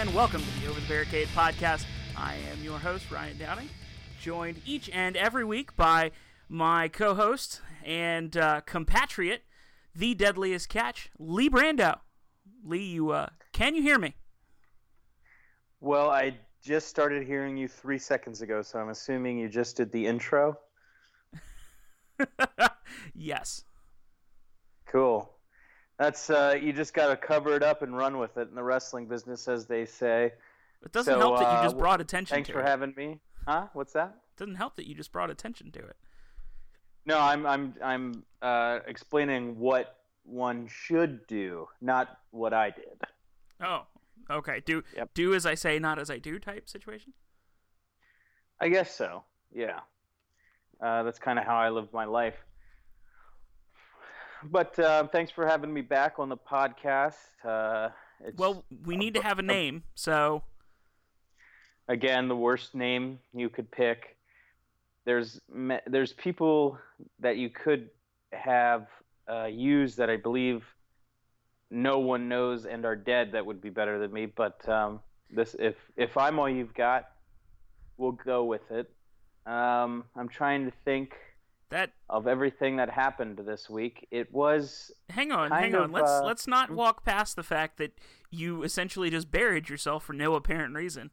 and welcome to the Over the Barricade Podcast. I am your host, Ryan Downing, joined each and every week by my co-host and compatriot, the deadliest catch, Lee Brando. Lee, can you hear me? Well, I just started hearing you 3 seconds ago, so I'm assuming you just did the intro? Yes. Cool. That's you just got to cover it up and run with it in the wrestling business, as they say. It doesn't help that you just brought attention to it. Thanks for having me. Huh? What's that? It doesn't help that you just brought attention to it. No, I'm explaining what one should do, not what I did. Oh, okay. Do as I say, not as I do type situation? I guess so, yeah. That's kind of how I live my life. But thanks for having me back on the podcast. We need to have a name, so... Again, the worst name you could pick. There's people that you could have used that I believe no one knows and are dead that would be better than me. But if I'm all you've got, we'll go with it. I'm trying to think... of everything that happened this week, it was... Hang on. Let's not walk past the fact that you essentially just buried yourself for no apparent reason.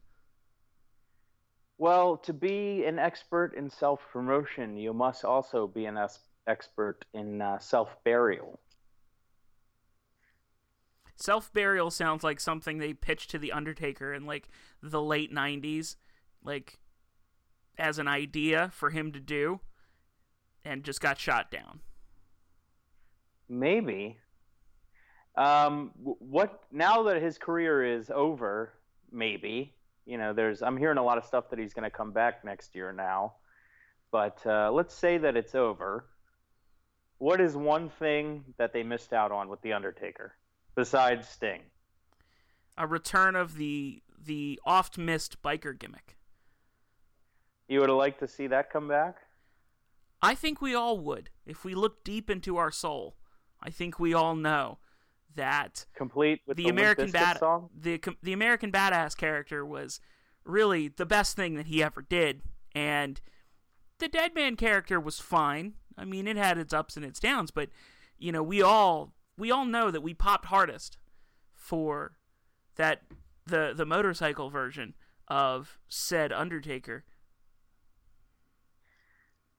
Well, to be an expert in self-promotion, you must also be an expert in self-burial. Self-burial sounds like something they pitched to The Undertaker in, the late 90s, as an idea for him to do. And just got shot down. Maybe. Now that his career is over, maybe. I'm hearing a lot of stuff that he's going to come back next year now. But let's say that it's over. What is one thing that they missed out on with The Undertaker, besides Sting? A return of the oft-missed biker gimmick. You would have liked to see that come back? I think we all would. If we look deep into our soul, I think we all know that complete with the American song? The American Badass character was really the best thing that he ever did, and the Deadman character was fine. I mean, it had its ups and its downs, but we all know that we popped hardest for that the motorcycle version of said Undertaker.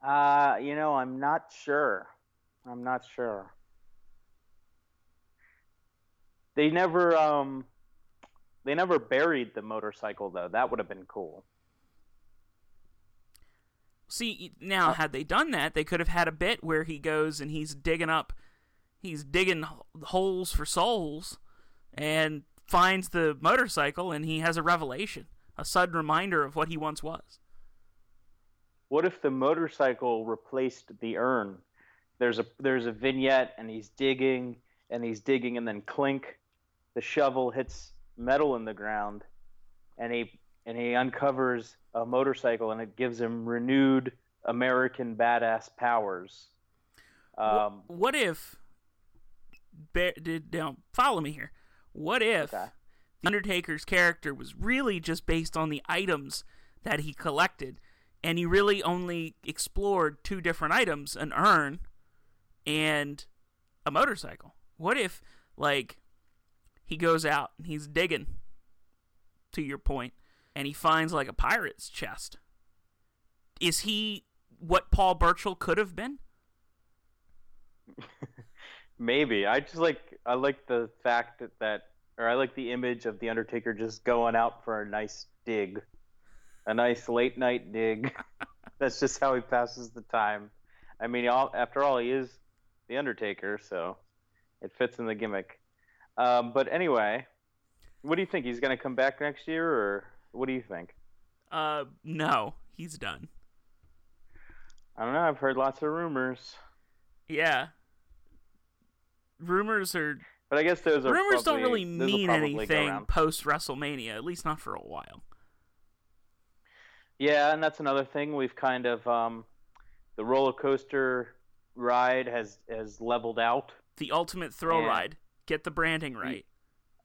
I'm not sure. They never buried the motorcycle, though. That would have been cool. See, now, had they done that, they could have had a bit where he goes and he's digging holes for souls and finds the motorcycle, and he has a revelation, a sudden reminder of what he once was. What if the motorcycle replaced the urn? There's a vignette, and he's digging, and then clink, the shovel hits metal in the ground, and he uncovers a motorcycle, and it gives him renewed American Badass powers. What if? Now follow me here. What if the Undertaker's character was really just based on the items that he collected? And he really only explored two different items, an urn and a motorcycle. What if, he goes out and he's digging, to your point, and he finds, a pirate's chest? Is he what Paul Burchill could have been? Maybe. I like the image of The Undertaker just going out for a nice dig. A nice late-night dig. That's just how he passes the time. I mean, after all, he is The Undertaker, so it fits in the gimmick. But anyway, what do you think? He's going to come back next year, or what do you think? No, he's done. I don't know. I've heard lots of rumors. Yeah. Rumors are... But I guess rumors don't really mean anything post-WrestleMania, at least not for a while. Yeah, and that's another thing. We've kind of the roller coaster ride has leveled out. The ultimate thrill ride. Get the branding right.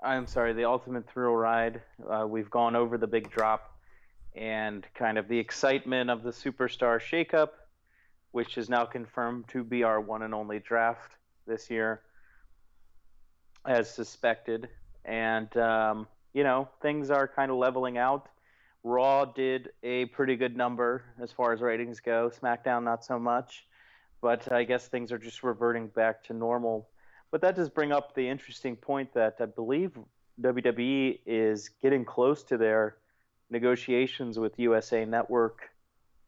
I'm sorry, the Ultimate Thrill Ride. We've gone over the big drop and kind of the excitement of the Superstar shakeup, which is now confirmed to be our one and only draft this year, as suspected. And, things are kind of leveling out. Raw did a pretty good number as far as ratings go. SmackDown, not so much. But I guess things are just reverting back to normal. But that does bring up the interesting point that I believe WWE is getting close to their negotiations with USA Network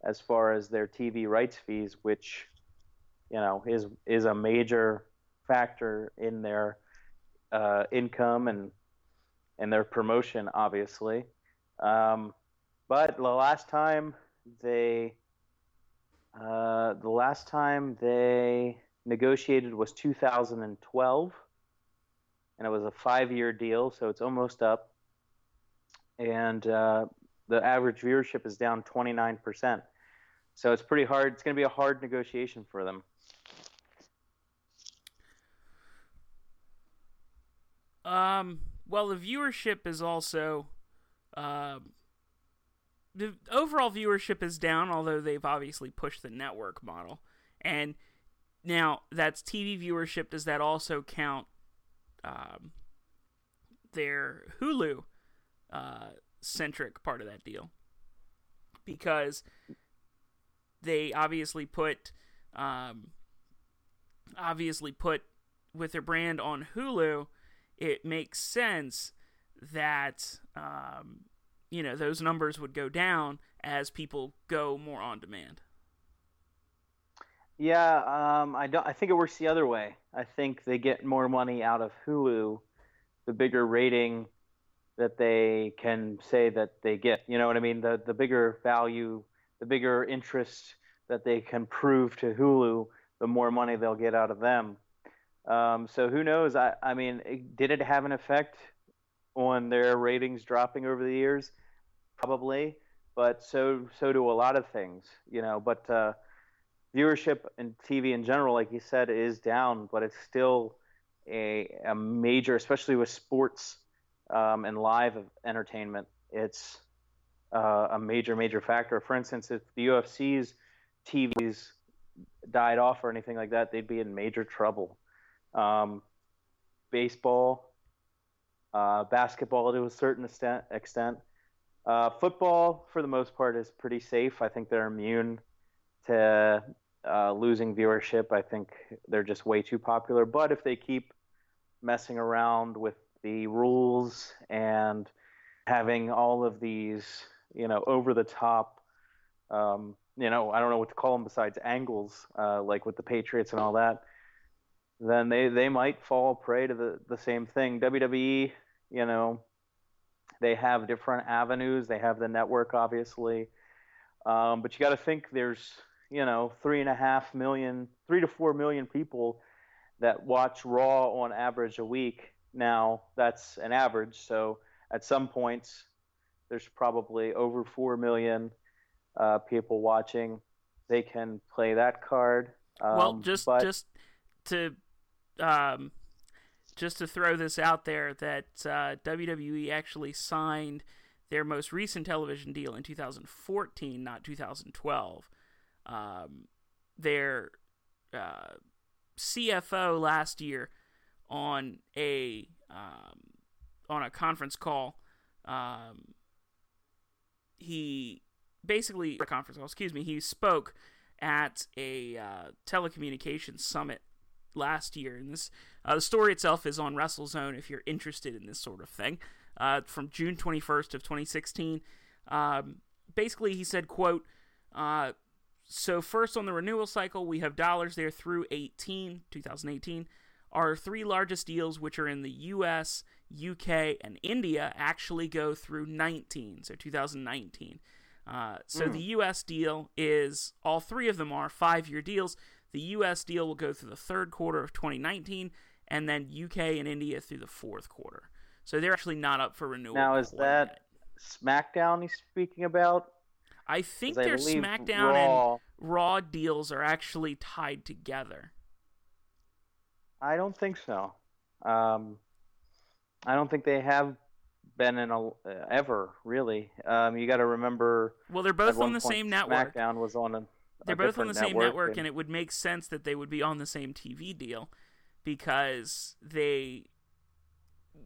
as far as their TV rights fees, which, is a major factor in their income and their promotion, obviously. But the last time they negotiated was 2012, and it was a 5-year deal, so it's almost up. And the average viewership is down 29%, so it's pretty hard. It's going to be a hard negotiation for them. Well, the viewership is also the overall viewership is down, although they've obviously pushed the network model. And now that's TV viewership. Does that also count their Hulu centric part of that deal? Because they obviously put with their brand on Hulu, it makes sense that those numbers would go down as people go more on demand. Yeah, I think it works the other way. I think they get more money out of Hulu, the bigger rating that they can say that they get. You know what I mean? The bigger value, the bigger interest that they can prove to Hulu, the more money they'll get out of them. So who knows? Did it have an effect on their ratings dropping over the years? Probably, but so do a lot of things, But viewership and TV in general, like you said, is down, but it's still a major, especially with sports and live entertainment. It's a major factor. For instance, if the UFC's TVs died off or anything like that, they'd be in major trouble. Baseball, basketball to a certain extent. Football, for the most part, is pretty safe. I think they're immune to losing viewership. I think they're just way too popular. But if they keep messing around with the rules and having all of these, over-the-top, I don't know what to call them besides angles, like with the Patriots and all that, then they might fall prey to the same thing. WWE, they have different avenues. They have the network, obviously. But you got to think there's, 3 to 4 million people that watch Raw on average a week. Now, that's an average. So at some points, there's probably over 4 million people watching. They can play that card. Just to throw this out there, that WWE actually signed their most recent television deal in 2014, not 2012. Their CFO last year on a conference call, he spoke at a telecommunications summit last year, and this the story itself is on WrestleZone if you're interested in this sort of thing, from June 21st of 2016. Basically he said, quote, so first on the renewal cycle, we have dollars there through 2018. Our three largest deals, which are in the US, UK, and India, actually go through 2019. The US deal is, all three of them are 5-year deals. The US deal will go through the third quarter of 2019, and then UK and India through the fourth quarter. So they're actually not up for renewal. Now, is that SmackDown he's speaking about? I think their SmackDown and Raw deals are actually tied together. I don't think so. I don't think they have been in a ever really. You got to remember. Well, they're both on the same network. SmackDown was on a. They're both on the same network, and it would make sense that they would be on the same TV deal, because they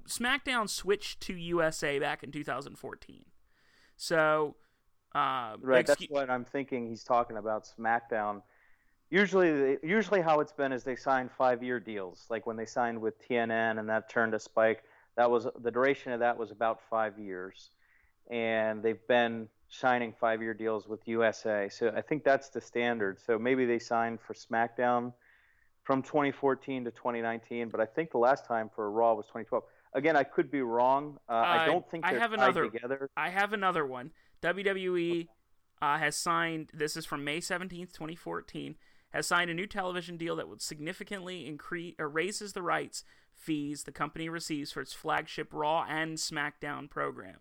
SmackDown switched to USA back in 2014. So, right, that's what I'm thinking. He's talking about SmackDown. Usually how it's been is they sign 5-year deals. Like when they signed with TNN and that turned to Spike, that was the duration of that was about 5 years, and they've been signing 5-year deals with USA. So I think that's the standard. So maybe they signed for SmackDown from 2014 to 2019, but I think the last time for Raw was 2012. Again, I could be wrong. I don't think they're tied together. I have another one. WWE has signed, this is from May 17th, 2014, has signed a new television deal that would significantly increase or raises the rights fees the company receives for its flagship Raw and SmackDown program.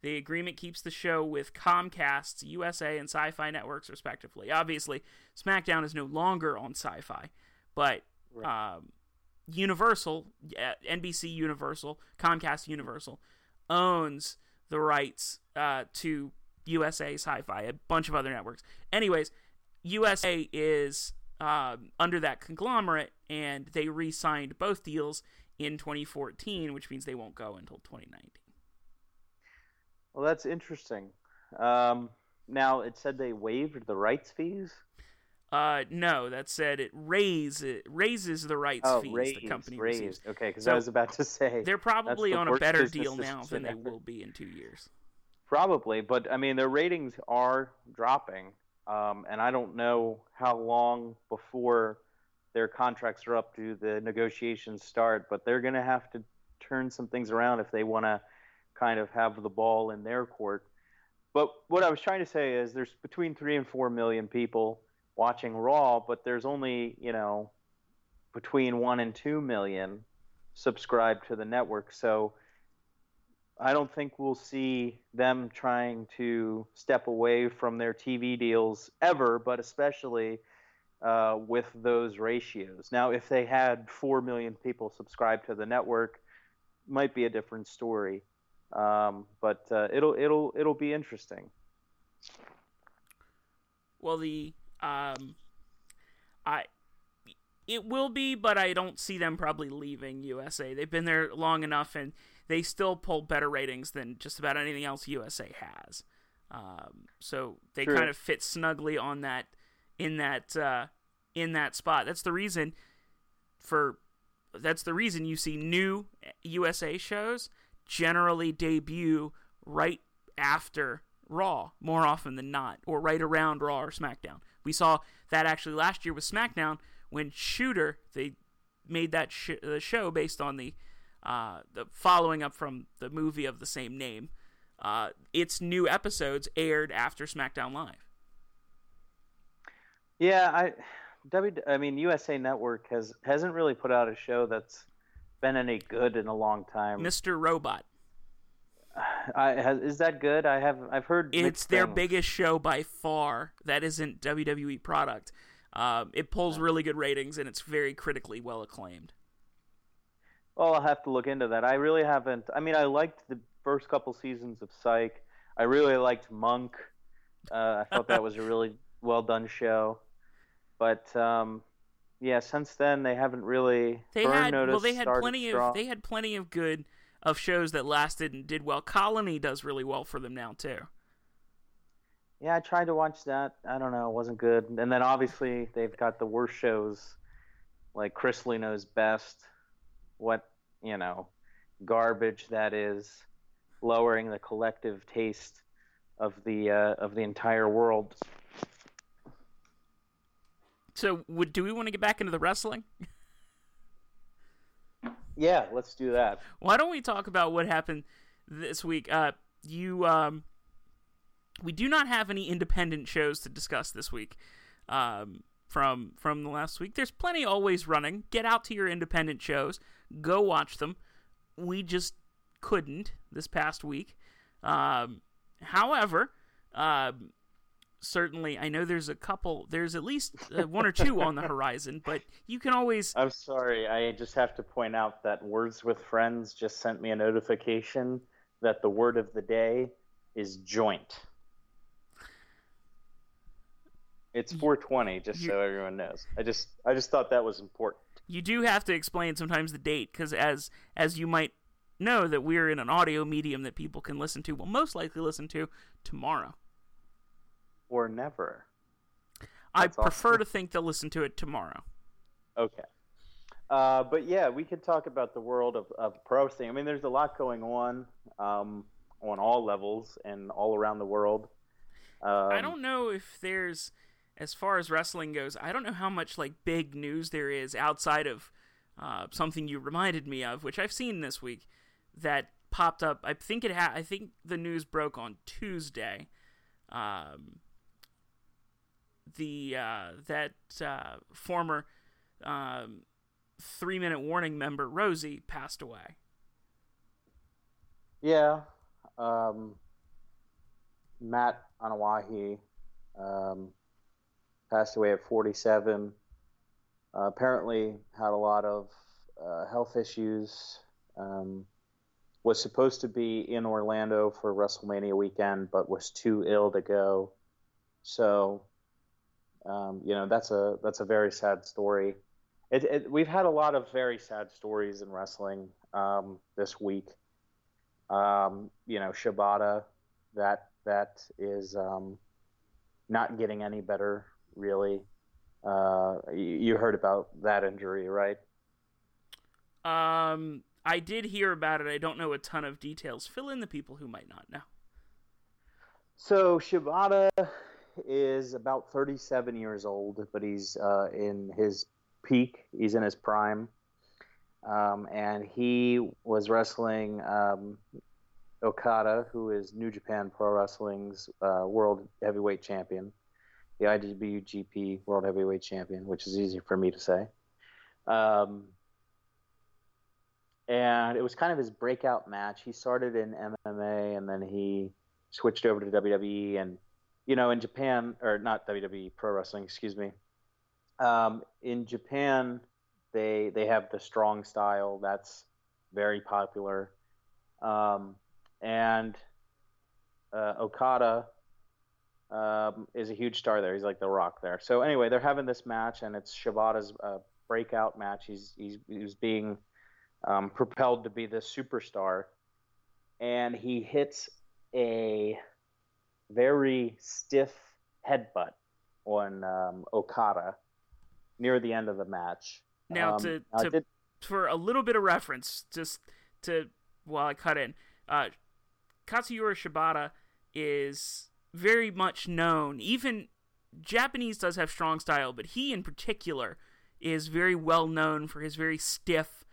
The agreement keeps the show with Comcast, USA, and Sci Fi networks, respectively. Obviously, SmackDown is no longer on Sci Fi, but right. Universal, NBC Universal, Comcast Universal, owns the rights to USA, Sci Fi, a bunch of other networks. Anyways, USA is under that conglomerate, and they re-signed both deals in 2014, which means they won't go until 2019. Well, that's interesting. Now, it said they waived the rights fees? No, that said it raises the rights fees the company receives. Okay, because so I was about to say. They're probably on a better deal now than they will be in 2 years. Probably, but, I mean, their ratings are dropping, and I don't know how long before their contracts are up to the negotiations start, but they're going to have to turn some things around if they want to kind of have the ball in their court. But what I was trying to say is there's between 3 and 4 million people watching Raw, but there's only, between 1 and 2 million subscribed to the network. So I don't think we'll see them trying to step away from their TV deals ever, but especially with those ratios. Now, if they had 4 million people subscribed to the network, might be a different story. But it'll be interesting. Well, the it will be, but I don't see them probably leaving USA. They've been there long enough, and they still pull better ratings than just about anything else USA has. So they True. Kind of fit snugly on that in that spot. That's the reason you see new USA shows generally debut right after Raw more often than not, or right around Raw or SmackDown. We saw that actually last year with SmackDown when Shooter, they made that the show based on the following up from the movie of the same name. Its new episodes aired after SmackDown Live. Yeah, USA Network hasn't really put out a show that's been any good in a long time. Mr. Robot. Is that good? I've heard it's their biggest show by far. That isn't WWE product. It pulls really good ratings and it's very critically well acclaimed. Well, I'll have to look into that. I really haven't. I mean, I liked the first couple seasons of Psych. I really liked Monk. I thought that was a really well done show, but. Yeah, since then they haven't really. They had plenty of good shows that lasted and did well. Colony does really well for them now too. Yeah, I tried to watch that. I don't know, it wasn't good. And then obviously they've got the worst shows, like Chris Leno's Best. What garbage that is, lowering the collective taste of the entire world. So, do we want to get back into the wrestling? Yeah, let's do that. Why don't we talk about what happened this week? We do not have any independent shows to discuss this week from the last week. There's plenty always running. Get out to your independent shows. Go watch them. We just couldn't this past week. However, certainly. I know there's a couple. There's at least one or two on the horizon, but you can always... I'm sorry. I just have to point out that Words with Friends just sent me a notification that the word of the day is joint. It's 420, just so everyone knows. I just thought that was important. You do have to explain sometimes the date, because as you might know, that we're in an audio medium that people can listen to, will most likely listen to tomorrow. Or never. That's I prefer awesome. To think they'll listen to it tomorrow. Okay. But yeah, we could talk about the world of pro wrestling. I mean, there's a lot going on all levels and all around the world. I don't know if there's, as far as wrestling goes, I don't know how much like big news there is outside of something you reminded me of, which I've seen this week that popped up. I think the news broke on Tuesday. Former 3-Minute Warning member Rosie passed away. Yeah. Matt Anawahi passed away at 47. Apparently had a lot of health issues. Was supposed to be in Orlando for WrestleMania weekend, but was too ill to go. So, that's a very sad story. We've had a lot of very sad stories in wrestling this week. Shibata, that is not getting any better, really. You heard about that injury, right? I did hear about it. I don't know a ton of details. Fill in the people who might not know. So Shibata is about 37 years old, but he's in his peak. He's in his prime. And he was wrestling Okada, who is New Japan Pro Wrestling's World Heavyweight Champion, the IWGP World Heavyweight Champion, which is easy for me to say. And it was kind of his breakout match. He started in MMA, and then he switched over to WWE. And, in Japan, or not WWE, Pro Wrestling, excuse me. In Japan, they have the strong style. That's very popular. And Okada is a huge star there. He's like the Rock there. So anyway, they're having this match, and it's Shibata's breakout match. He was being propelled to be the superstar, and he hits a very stiff headbutt on Okada near the end of the match. Now, for a little bit of reference, just to... while I cut in, Katsuyori Shibata is very much known. Even Japanese does have strong style, but he in particular is very well known for his very stiff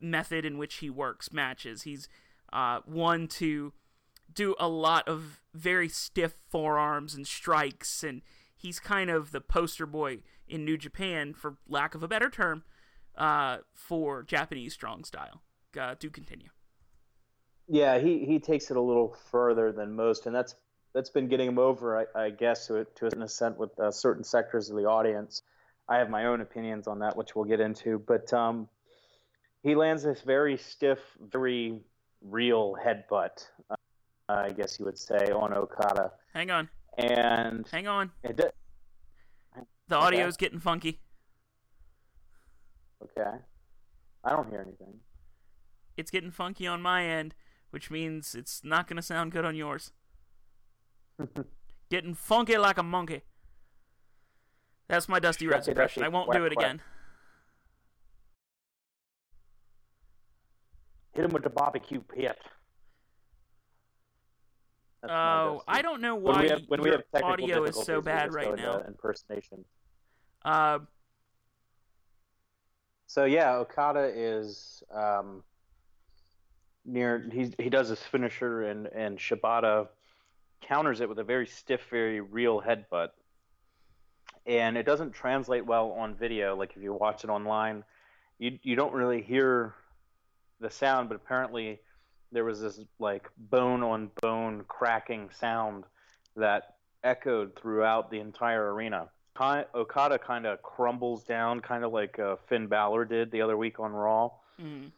method in which he works matches. He's one to do a lot of very stiff forearms and strikes, and he's kind of the poster boy in New Japan, for lack of a better term, for Japanese strong style. Do continue. Yeah, he takes it a little further than most, and that's been getting him over, I guess, to an extent with certain sectors of the audience. I have my own opinions on that, which we'll get into, but he lands this very stiff, very real headbutt, I guess you would say, on Okada. Hang on. The audio's getting funky. Okay. I don't hear anything. It's getting funky on my end, which means it's not going to sound good on yours. Getting funky like a monkey. That's my Dusty Rhodes impression. I won't do it again. Hit him with the barbecue pit. Oh, I don't know why your audio is so bad right now. Impersonation. So, yeah, Okada is... he does his finisher, and Shibata counters it with a very stiff, very real headbutt. And it doesn't translate well on video. Like if you watch it online, you don't really hear the sound, but apparently there was this like bone on bone cracking sound that echoed throughout the entire arena. Okada kind of crumbles down, kind of like Finn Balor did the other week on Raw. Mm-hmm.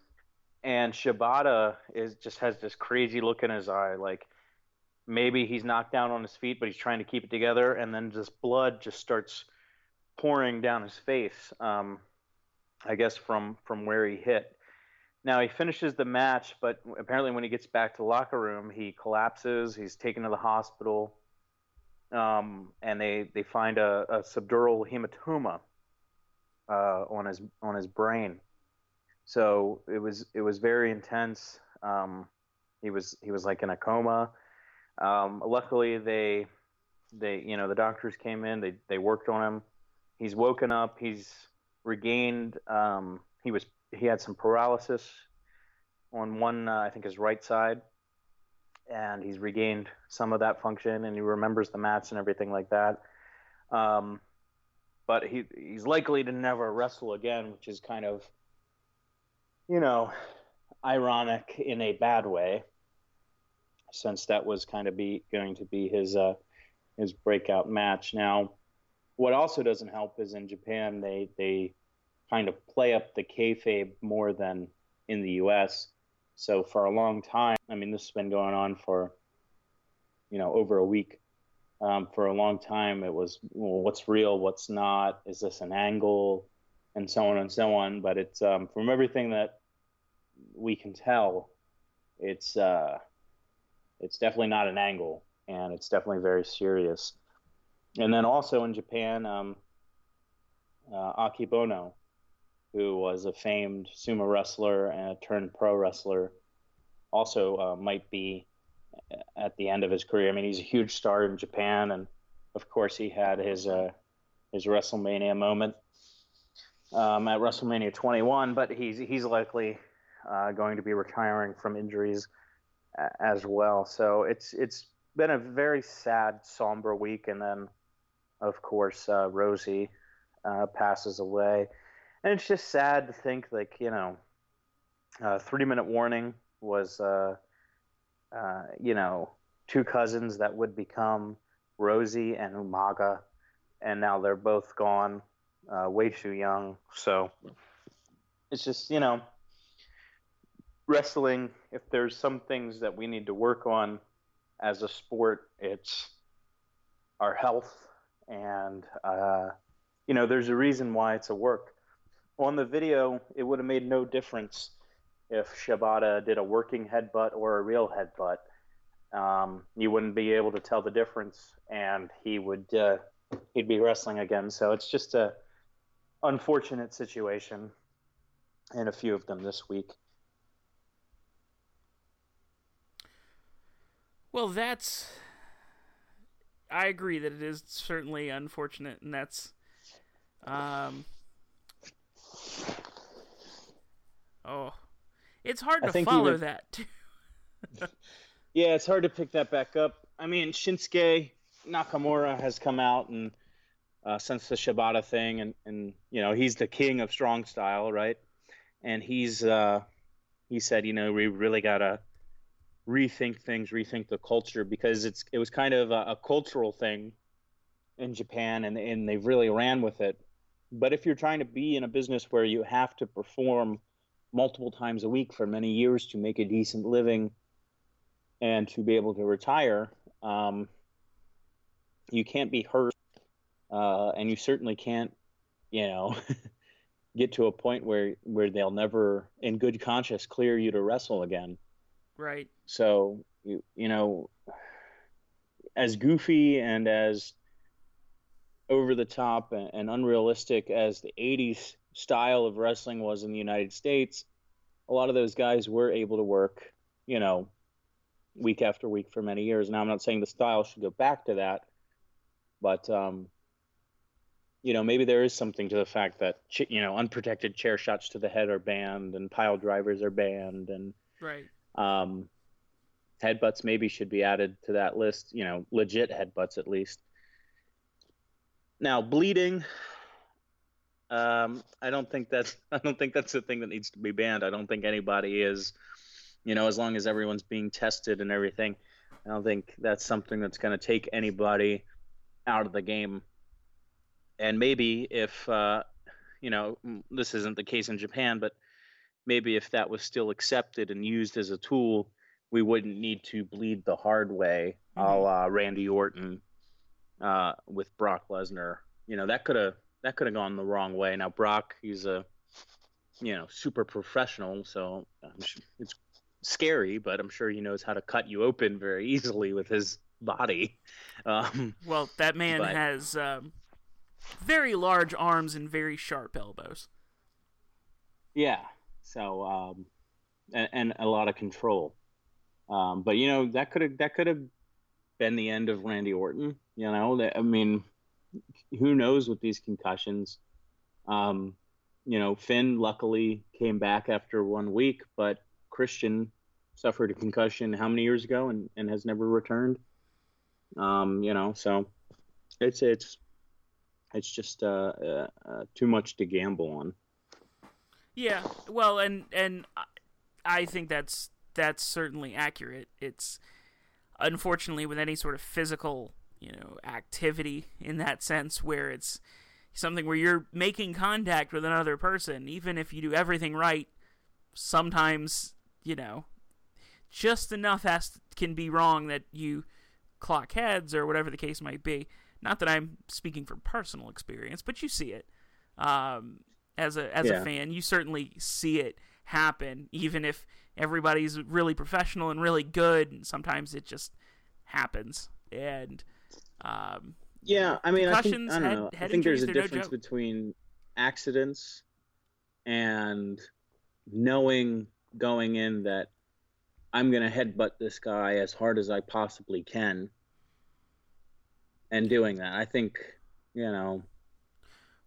And Shibata just has this crazy look in his eye, like maybe he's knocked down on his feet, but he's trying to keep it together, and then just blood just starts pouring down his face, I guess from where he hit. Now, he finishes the match, but apparently when he gets back to the locker room, he collapses, he's taken to the hospital, and they find a subdural hematoma on his brain. So it was very intense. He was like in a coma. Luckily they you know, the doctors came in, they worked on him. He's woken up. He's regained. He had some paralysis on one I think his right side, and he's regained some of that function, and he remembers the match and everything like that. But he's likely to never wrestle again, which is kind of, you know, ironic in a bad way, since that was going to be his breakout match. Now, what also doesn't help is in Japan they kind of play up the kayfabe more than in the U.S. So for a long time, I mean, this has been going on for, you know, over a week. For a long time, it was, well, what's real, what's not, is this an angle, and so on and so on. But it's from everything that we can tell, it's definitely not an angle, and it's definitely very serious. And then also in Japan, Aki Bono, who was a famed sumo wrestler and turned pro wrestler, also might be at the end of his career. I mean, he's a huge star in Japan, and of course he had his WrestleMania moment at WrestleMania 21, but he's likely going to be retiring from injuries as well. So it's been a very sad, somber week, and then of course Rosie passes away, and it's just sad to think, like, you know, 3-minute warning was you know, two cousins that would become Rosie and Umaga, and now they're both gone. Way too young. So it's just, you know, wrestling, if there's some things that we need to work on as a sport, it's our health. And, you know, there's a reason why it's a work. On the video, it would have made no difference if Shibata did a working headbutt or a real headbutt. You wouldn't be able to tell the difference, and he'd be wrestling again. So it's just a unfortunate situation, and a few of them this week. Well, I agree that it is certainly unfortunate, and that's it's hard to follow that too. Yeah, it's hard to pick that back up. I mean, Shinsuke Nakamura has come out and since the Shibata thing, and you know, he's the king of strong style, right? And he's he said, you know, we really gotta rethink things, rethink the culture, because it was kind of a cultural thing in Japan, and they really ran with it. But if you're trying to be in a business where you have to perform multiple times a week for many years to make a decent living and to be able to retire, you can't be hurt, and you certainly can't, you know, get to a point where they'll never, in good conscience, clear you to wrestle again. Right. So, you know, as goofy and as over-the-top and unrealistic as the 80s style of wrestling was in the United States, a lot of those guys were able to work, you know, week after week for many years. Now, I'm not saying the style should go back to that, but, you know, maybe there is something to the fact that, you know, unprotected chair shots to the head are banned, and pile drivers are banned, and right. Headbutts maybe should be added to that list, you know, legit headbutts at least. Now, bleeding, I don't think that's the thing that needs to be banned. I don't think anybody is, you know, as long as everyone's being tested and everything. I don't think that's something that's going to take anybody out of the game. And maybe if, you know, this isn't the case in Japan, but maybe if that was still accepted and used as a tool, we wouldn't need to bleed the hard way, a la Randy Orton with Brock Lesnar. You know, that could have gone the wrong way. Now Brock, he's a, you know, super professional, so it's scary, but I'm sure he knows how to cut you open very easily with his body. Well, that man has very large arms and very sharp elbows. Yeah, so and a lot of control. But you know, that could have been the end of Randy Orton. You know, I mean, who knows with these concussions? You know, Finn luckily came back after 1 week, but Christian suffered a concussion how many years ago and has never returned. You know, so it's just too much to gamble on. Yeah, well, and I think that's certainly accurate. It's unfortunately with any sort of physical, you know, activity in that sense where it's something where you're making contact with another person, even if you do everything right, sometimes, you know, just enough can be wrong that you clock heads or whatever the case might be. Not that I'm speaking from personal experience, but you see it. As a fan, you certainly see it happen, even if everybody's really professional and really good, and sometimes it just happens. And yeah, I mean, I think there's a difference between accidents and knowing going in that I'm going to headbutt this guy as hard as I possibly can and doing that. I think, you know...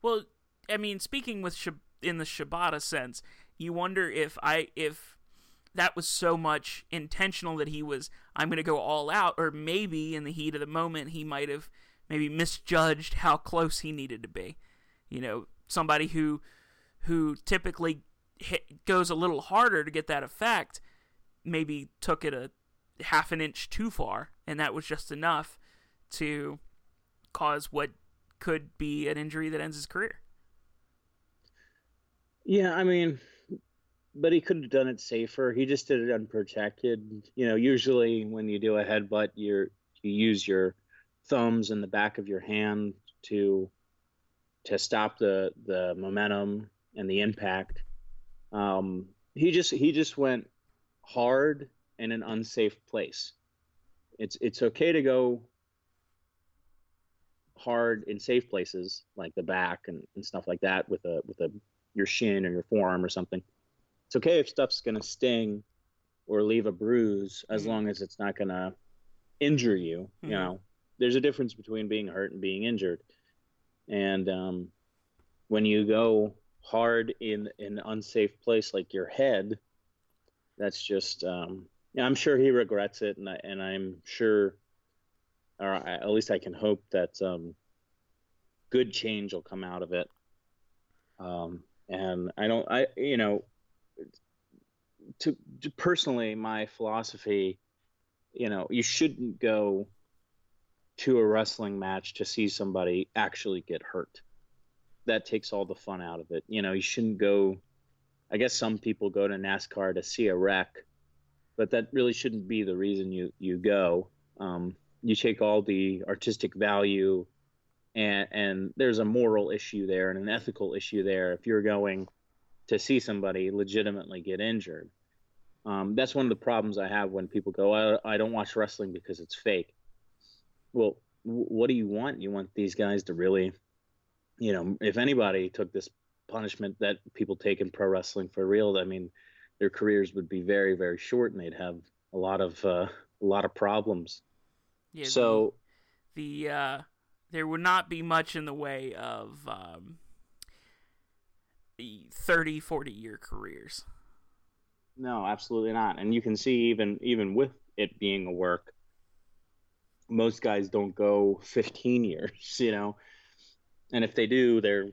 Well, I mean, speaking with in the Shibata sense, you wonder if that was so much intentional that he was, I'm going to go all out, or maybe in the heat of the moment he might have maybe misjudged how close he needed to be. You know, somebody who typically goes a little harder to get that effect maybe took it a half an inch too far, and that was just enough to cause what could be an injury that ends his career. Yeah, I mean, but he could have done it safer. He just did it unprotected. You know, usually when you do a headbutt, you use your thumbs and the back of your hand to stop the momentum and the impact. He just went hard in an unsafe place. It's okay to go hard in safe places like the back and stuff like that with your shin or your forearm or something. It's okay if stuff's going to sting or leave a bruise as long as it's not going to injure you. You know, there's a difference between being hurt and being injured. And when you go hard in an unsafe place like your head, that's just I'm sure he regrets it, and I'm sure, or at least I can hope that good change will come out of it. And to personally, my philosophy, you know, you shouldn't go to a wrestling match to see somebody actually get hurt. That takes all the fun out of it. You know, you shouldn't go, I guess some people go to NASCAR to see a wreck, but that really shouldn't be the reason you go. You take all the artistic value, and there's a moral issue there and an ethical issue there if you're going to see somebody legitimately get injured. That's one of the problems I have when people go, I don't watch wrestling because it's fake. Well, what do you want? You want these guys to really, you know, if anybody took this punishment that people take in pro wrestling for real, I mean, their careers would be very, very short, and they'd have a lot of problems. Yeah, so the there would not be much in the way of 30, 40-year careers. No, absolutely not. And you can see even with it being a work, most guys don't go 15 years, you know. And if they do, they're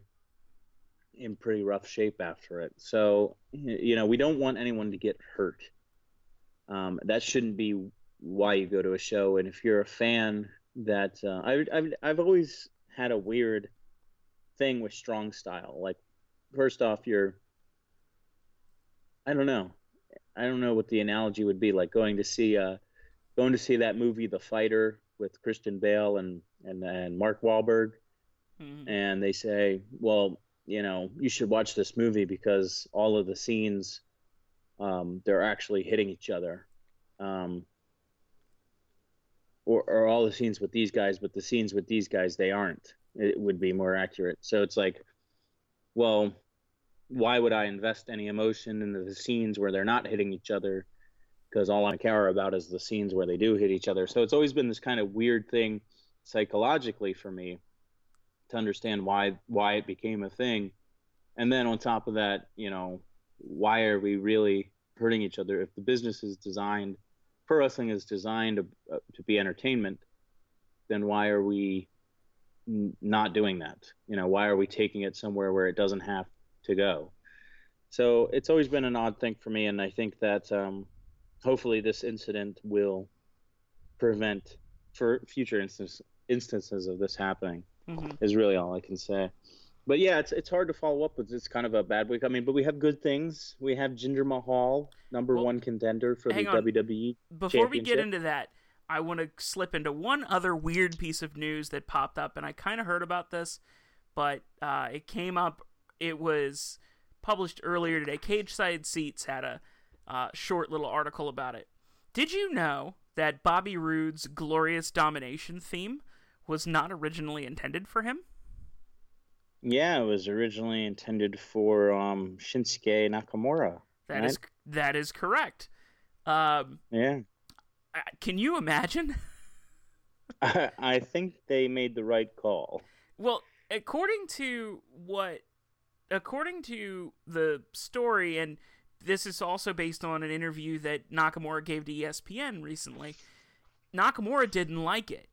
in pretty rough shape after it. So, you know, we don't want anyone to get hurt. That shouldn't be why you go to a show. And if you're a fan that I've always had a weird thing with strong style. Like, first off, I don't know what the analogy would be, like going to see that movie The Fighter with Christian Bale and Mark Wahlberg. Mm-hmm. And they say, well, you know, you should watch this movie because all of the scenes, they're actually hitting each other. Or all the scenes with these guys, but the scenes with these guys, they aren't. It would be more accurate. So it's like, well, why would I invest any emotion into the scenes where they're not hitting each other? Because all I care about is the scenes where they do hit each other. So it's always been this kind of weird thing psychologically for me to understand why it became a thing. And then on top of that, you know, why are we really hurting each other? If the business is designed, pro wrestling is designed to be entertainment, then why are we not doing that? You know, why are we taking it somewhere where it doesn't have to go? So it's always been an odd thing for me. And I think that hopefully this incident will prevent for future instances of this happening. Mm-hmm. Is really all I can say. But yeah, it's hard to follow up with. It's kind of a bad week. I mean, but we have good things. We have Jinder Mahal, number one contender for the WWE Championship. Before we get into that, I want to slip into one other weird piece of news that popped up, and I kind of heard about this, but it came up. It was published earlier today. Cage Side Seats had a short little article about it. Did you know that Bobby Roode's Glorious Domination theme was not originally intended for him? Yeah, it was originally intended for Shinsuke Nakamura. That right? That is correct. Yeah. Can you imagine? I think they made the right call. Well, according to the story, and this is also based on an interview that Nakamura gave to ESPN recently, Nakamura didn't like it.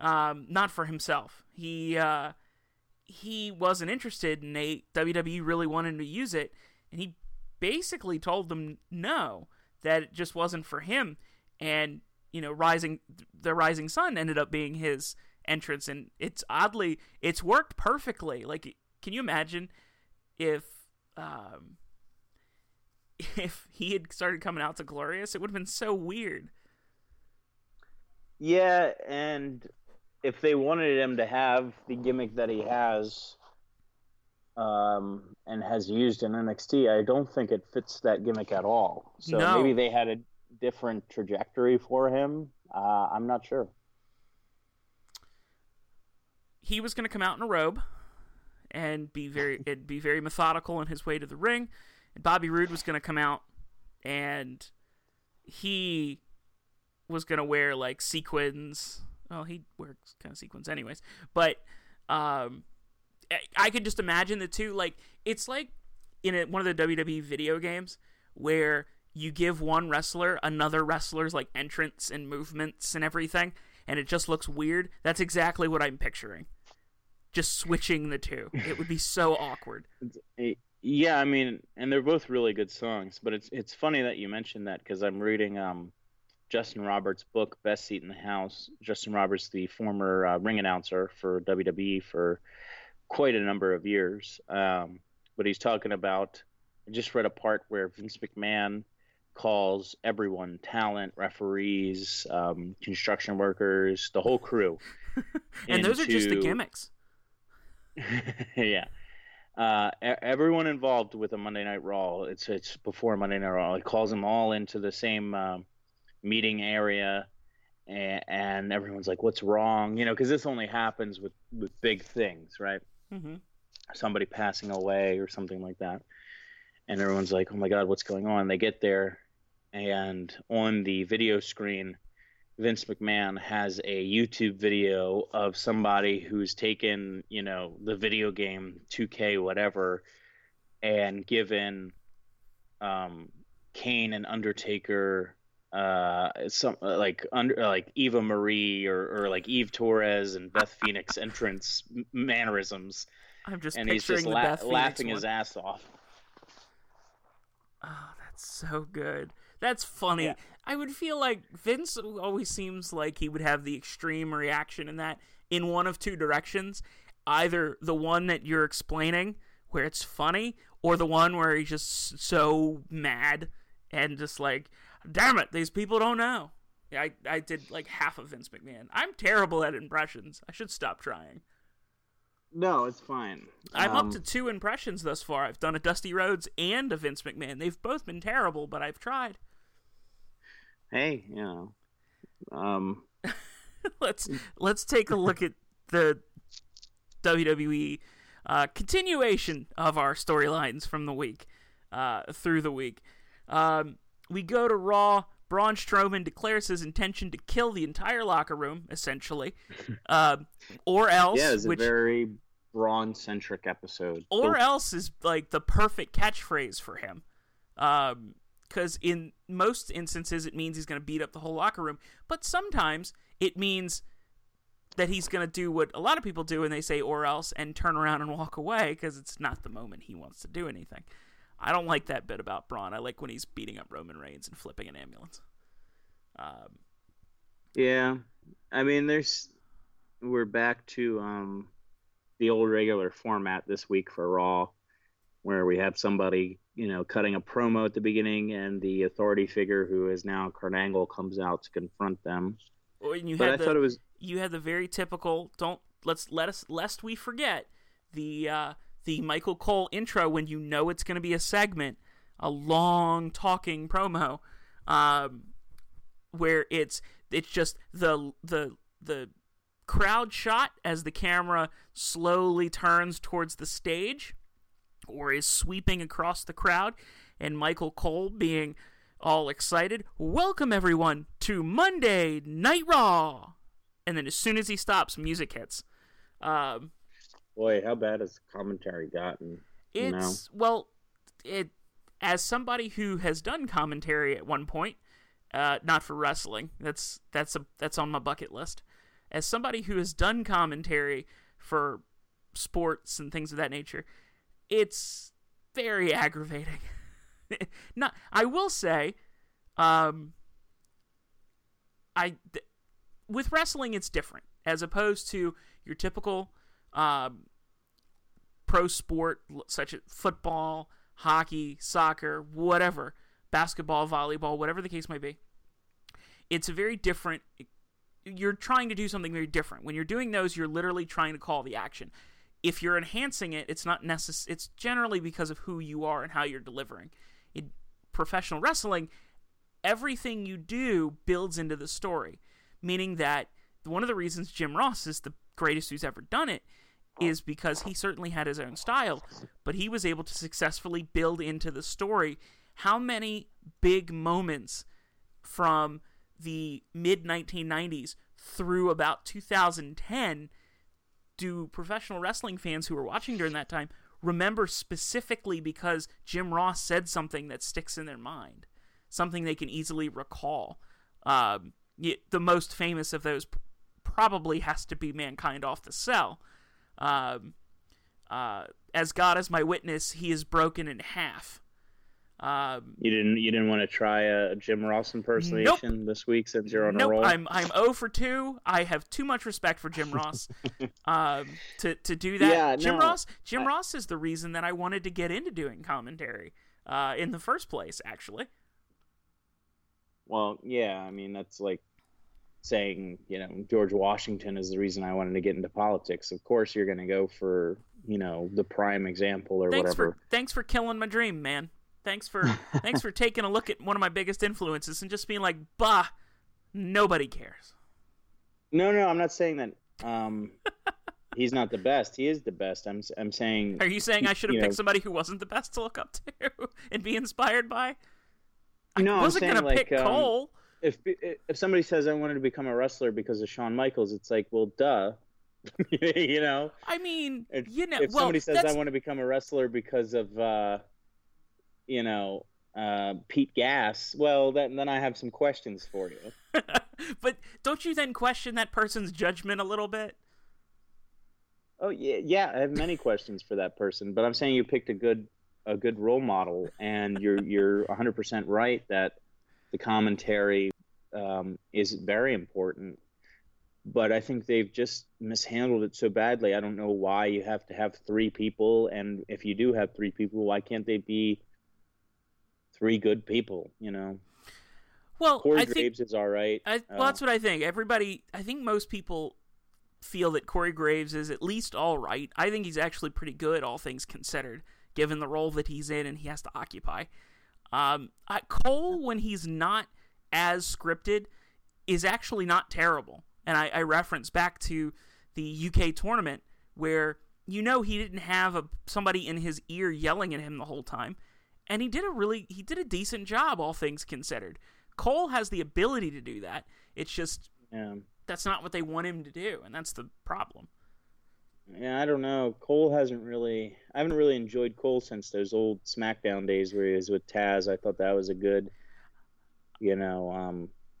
Not for himself. He wasn't interested, and WWE really wanted him to use it, and he basically told them no, that it just wasn't for him. And you know, the Rising Sun ended up being his entrance, and it's worked perfectly. Like, can you imagine if he had started coming out to Glorious? It would have been so weird. Yeah, and if they wanted him to have the gimmick that he has and has used in NXT, I don't think it fits that gimmick at all. So no. Maybe they had a different trajectory for him. I'm not sure. He was going to come out in a robe and be very methodical in his way to the ring. And Bobby Roode was going to come out, and he was going to wear like sequins. Well, he wears kind of sequins anyways, but I could just imagine the two. Like, it's like in one of the WWE video games where you give one wrestler another wrestler's like entrance and movements and everything, and it just looks weird. That's exactly what I'm picturing. Just switching the two. It would be so awkward. Yeah, I mean, and they're both really good songs, but it's funny that you mentioned that, because I'm reading Justin Roberts' book, Best Seat in the House. Justin Roberts, the former ring announcer for WWE for quite a number of years. But he's talking about, I just read a part where Vince McMahon calls everyone talent, referees, construction workers, the whole crew. And those are just the gimmicks. Yeah. Everyone involved with a Monday Night Raw, it's before Monday Night Raw, he calls them all into the same meeting area, and everyone's like, what's wrong? You know, because this only happens with big things, right? Mm-hmm. Somebody passing away or something like that. And everyone's like, oh my God, what's going on? They get there, and on the video screen, Vince McMahon has a YouTube video of somebody who's taken, you know, the video game 2K, whatever, and given Kane and Undertaker some like Eva Marie or like Eve Torres and Beth Phoenix entrance mannerisms. I'm just and picturing he's just laughing his ass off. Oh, that's so good. That's funny. Yeah. I would feel like Vince always seems like he would have the extreme reaction in that in one of two directions. Either the one that you're explaining where it's funny, or the one where he's just so mad and just like, damn it, these people don't know. I did like half of Vince McMahon. I'm terrible at impressions. I should stop trying. No, it's fine. I'm up to 2 impressions thus far. I've done a Dusty Rhodes and a Vince McMahon. They've both been terrible, but I've tried. Hey, you know. Let's take a look at the WWE continuation of our storylines from the week, through the week. We go to Raw. Braun Strowman declares his intention to kill the entire locker room, essentially, or else. Yeah, it's a very Braun-centric episode. Or else is like the perfect catchphrase for him, because in most instances it means he's going to beat up the whole locker room, but sometimes it means that he's going to do what a lot of people do, and they say or else and turn around and walk away because it's not the moment he wants to do anything. I don't like that bit about Braun. I like when he's beating up Roman Reigns and flipping an ambulance. Yeah. I mean, we're back to the old regular format this week for Raw, where we have somebody, you know, cutting a promo at the beginning, and the authority figure who is now Kurt Angle comes out to confront them. Well, and you had the very typical lest we forget the Michael Cole intro when you know it's going to be a segment, a long talking promo, where it's just the crowd shot as the camera slowly turns towards the stage or is sweeping across the crowd, and Michael Cole being all excited, "Welcome everyone to Monday Night Raw," and then as soon as he stops, music hits. Boy, how bad has commentary gotten? As somebody who has done commentary at one point, not for wrestling. That's on my bucket list. As somebody who has done commentary for sports and things of that nature, it's very aggravating. I will say, with wrestling it's different as opposed to your typical pro sport, such as football, hockey, soccer, whatever, basketball, volleyball, whatever the case may be. It's very different. You're trying to do something very different. When you're doing those, you're literally trying to call the action. If you're enhancing it, it's not necessary. It's generally because of who you are and how you're delivering. In professional wrestling, everything you do builds into the story, meaning that one of the reasons Jim Ross is the greatest who's ever done it is because he certainly had his own style, but he was able to successfully build into the story how many big moments from the mid-1990s through about 2010 do professional wrestling fans who were watching during that time remember specifically because Jim Ross said something that sticks in their mind, something they can easily recall. The most famous of those probably has to be Mankind off the cell. As God is my witness, he is broken in half. You didn't want to try a Jim Ross impersonation this week since you're on a roll? I'm 0-2. I have too much respect for Jim Ross to do that. Yeah, Jim Ross is the reason that I wanted to get into doing commentary in the first place, actually. Well, yeah, I mean, that's like saying, you know, George Washington is the reason I wanted to get into politics. Of course you're going to go for, you know, the prime example or whatever. Thanks for killing my dream, man. Thanks for taking a look at one of my biggest influences and just being like, bah, nobody cares. No, I'm not saying that he's not the best. He is the best. I'm saying... Are you saying I should have picked somebody who wasn't the best to look up to and be inspired by? No, I wasn't going to pick Cole. If somebody says I wanted to become a wrestler because of Shawn Michaels, it's like, well, duh. You know? I mean, somebody says I want to become a wrestler because of, Pete Gass, well, then I have some questions for you. But don't you then question that person's judgment a little bit? Oh, yeah, I have many questions for that person, but I'm saying you picked a good role model, and you're 100% right that the commentary is very important. But I think they've just mishandled it so badly. I don't know why you have to have three people. And if you do have three people, why can't they be three good people, you know? Well, Corey Graves is all right. Well, that's what I think. I think most people feel that Corey Graves is at least all right. I think he's actually pretty good, all things considered, given the role that he's in and he has to occupy. Cole, when he's not as scripted, is actually not terrible. And I reference back to the UK tournament where, you know, he didn't have somebody in his ear yelling at him the whole time. And he did a decent job, all things considered. Cole has the ability to do that. It's just that's not what they want him to do, and that's the problem. Yeah, I don't know. I haven't really enjoyed Cole since those old SmackDown days where he was with Taz. I thought that was a good,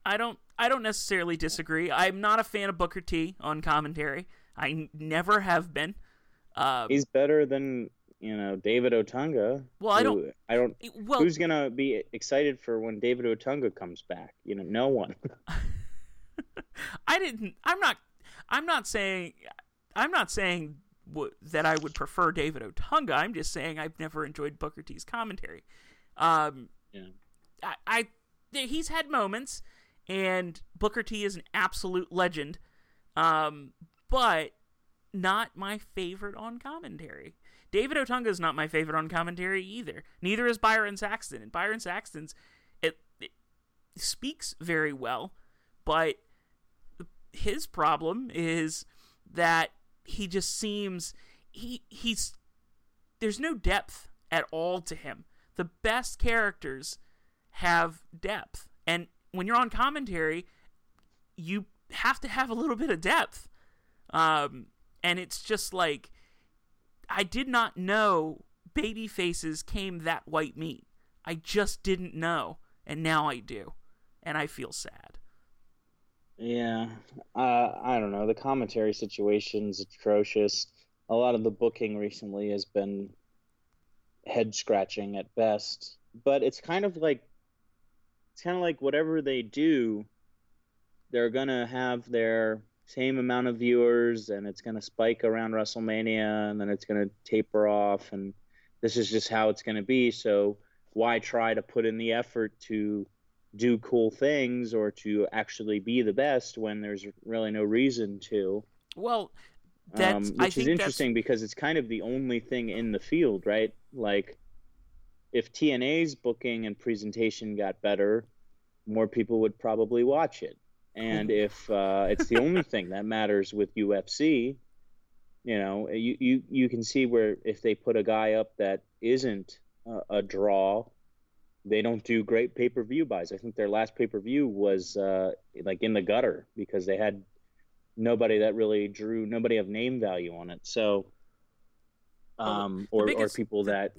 I don't necessarily disagree. I'm not a fan of Booker T on commentary. I never have been. He's better than David Otunga. Well, I don't. Well, who's gonna be excited for when David Otunga comes back? No one. I'm not saying that I would prefer David Otunga. I'm just saying I've never enjoyed Booker T's commentary. He's had moments, and Booker T is an absolute legend, but not my favorite on commentary. David Otunga is not my favorite on commentary either. Neither is Byron Saxton. And Byron Saxton's it speaks very well, but his problem is that he just seems he's there's no depth at all to him. The best characters have depth, and when you're on commentary, you have to have a little bit of depth. And it's just like, I did not know baby faces came that white meat. I just didn't know. And now I do. And I feel sad. Yeah. I don't know. The commentary situation's atrocious. A lot of the booking recently has been head scratching at best, but it's kind of like whatever they do, they're going to have their same amount of viewers, and it's going to spike around WrestleMania, and then it's going to taper off, and this is just how it's going to be. So why try to put in the effort to do cool things or to actually be the best when there's really no reason to? Well, that's, which I think is interesting because it's kind of the only thing in the field, right? Like, if TNA's booking and presentation got better, more people would probably watch it. And if it's the only thing that matters with UFC, you can see where if they put a guy up that isn't a draw, they don't do great pay-per-view buys. I think their last pay-per-view was like in the gutter because they had nobody that really drew, nobody of name value on it. So. Or people that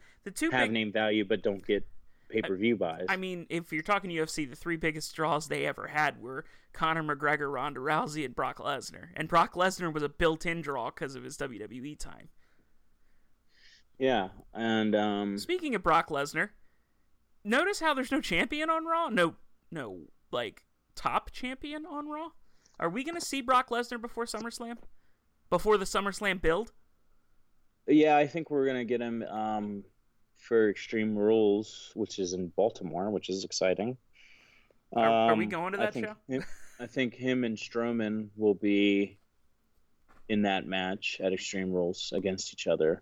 have name value but don't get pay-per-view buys. I mean, if you're talking UFC, the three biggest draws they ever had were Conor McGregor, Ronda Rousey, and Brock Lesnar. And Brock Lesnar was a built-in draw because of his WWE time. Yeah, and... Speaking of Brock Lesnar, notice how there's no champion on Raw? No, top champion on Raw? Are we going to see Brock Lesnar before SummerSlam? Before the SummerSlam build? Yeah, I think we're going to get him for Extreme Rules, which is in Baltimore, which is exciting. Are we going to that show? I think him and Strowman will be in that match at Extreme Rules against each other.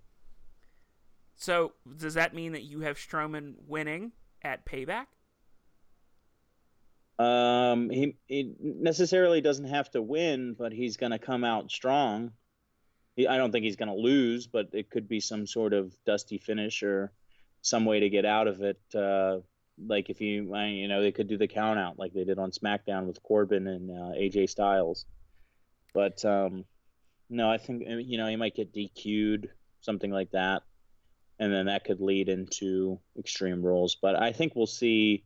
So does that mean that you have Strowman winning at Payback? He necessarily doesn't have to win, but he's going to come out strong. I don't think he's going to lose, but it could be some sort of dusty finish or some way to get out of it. Like if they could do the count out like they did on SmackDown with Corbin and AJ Styles. But no, I think, he might get DQ'd, something like that. And then that could lead into Extreme Rules. But I think we'll see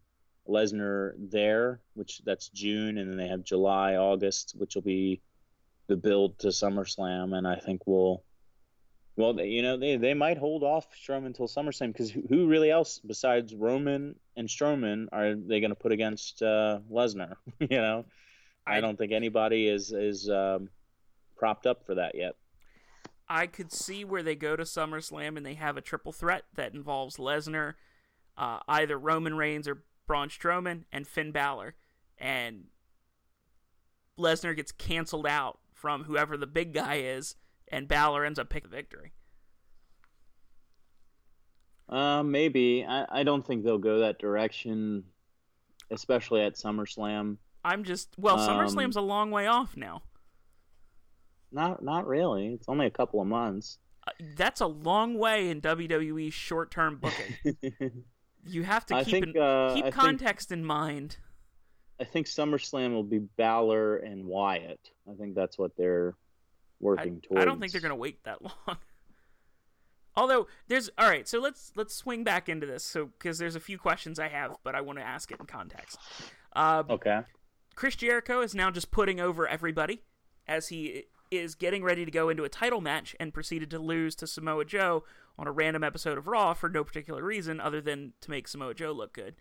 Lesnar there, which that's June. And then they have July, August, which will be the build to SummerSlam, and I think we'll Well, they might hold off Strowman until SummerSlam, because who really else besides Roman and Strowman are they going to put against Lesnar? I don't think anybody is propped up for that yet. I could see where they go to SummerSlam and they have a triple threat that involves Lesnar, either Roman Reigns or Braun Strowman, and Finn Balor. And Lesnar gets canceled out from whoever the big guy is, and Balor ends up picking the victory. Maybe. I don't think they'll go that direction, especially at SummerSlam. SummerSlam's a long way off now. Not really. It's only a couple of months. That's a long way in WWE's short-term booking. You have to keep context in mind. I think SummerSlam will be Balor and Wyatt. I think that's what they're working towards. I don't think they're going to wait that long. Although so let's swing back into this, because there's a few questions I have, but I want to ask it in context. Okay. Chris Jericho is now just putting over everybody as he is getting ready to go into a title match, and proceeded to lose to Samoa Joe on a random episode of Raw for no particular reason other than to make Samoa Joe look good.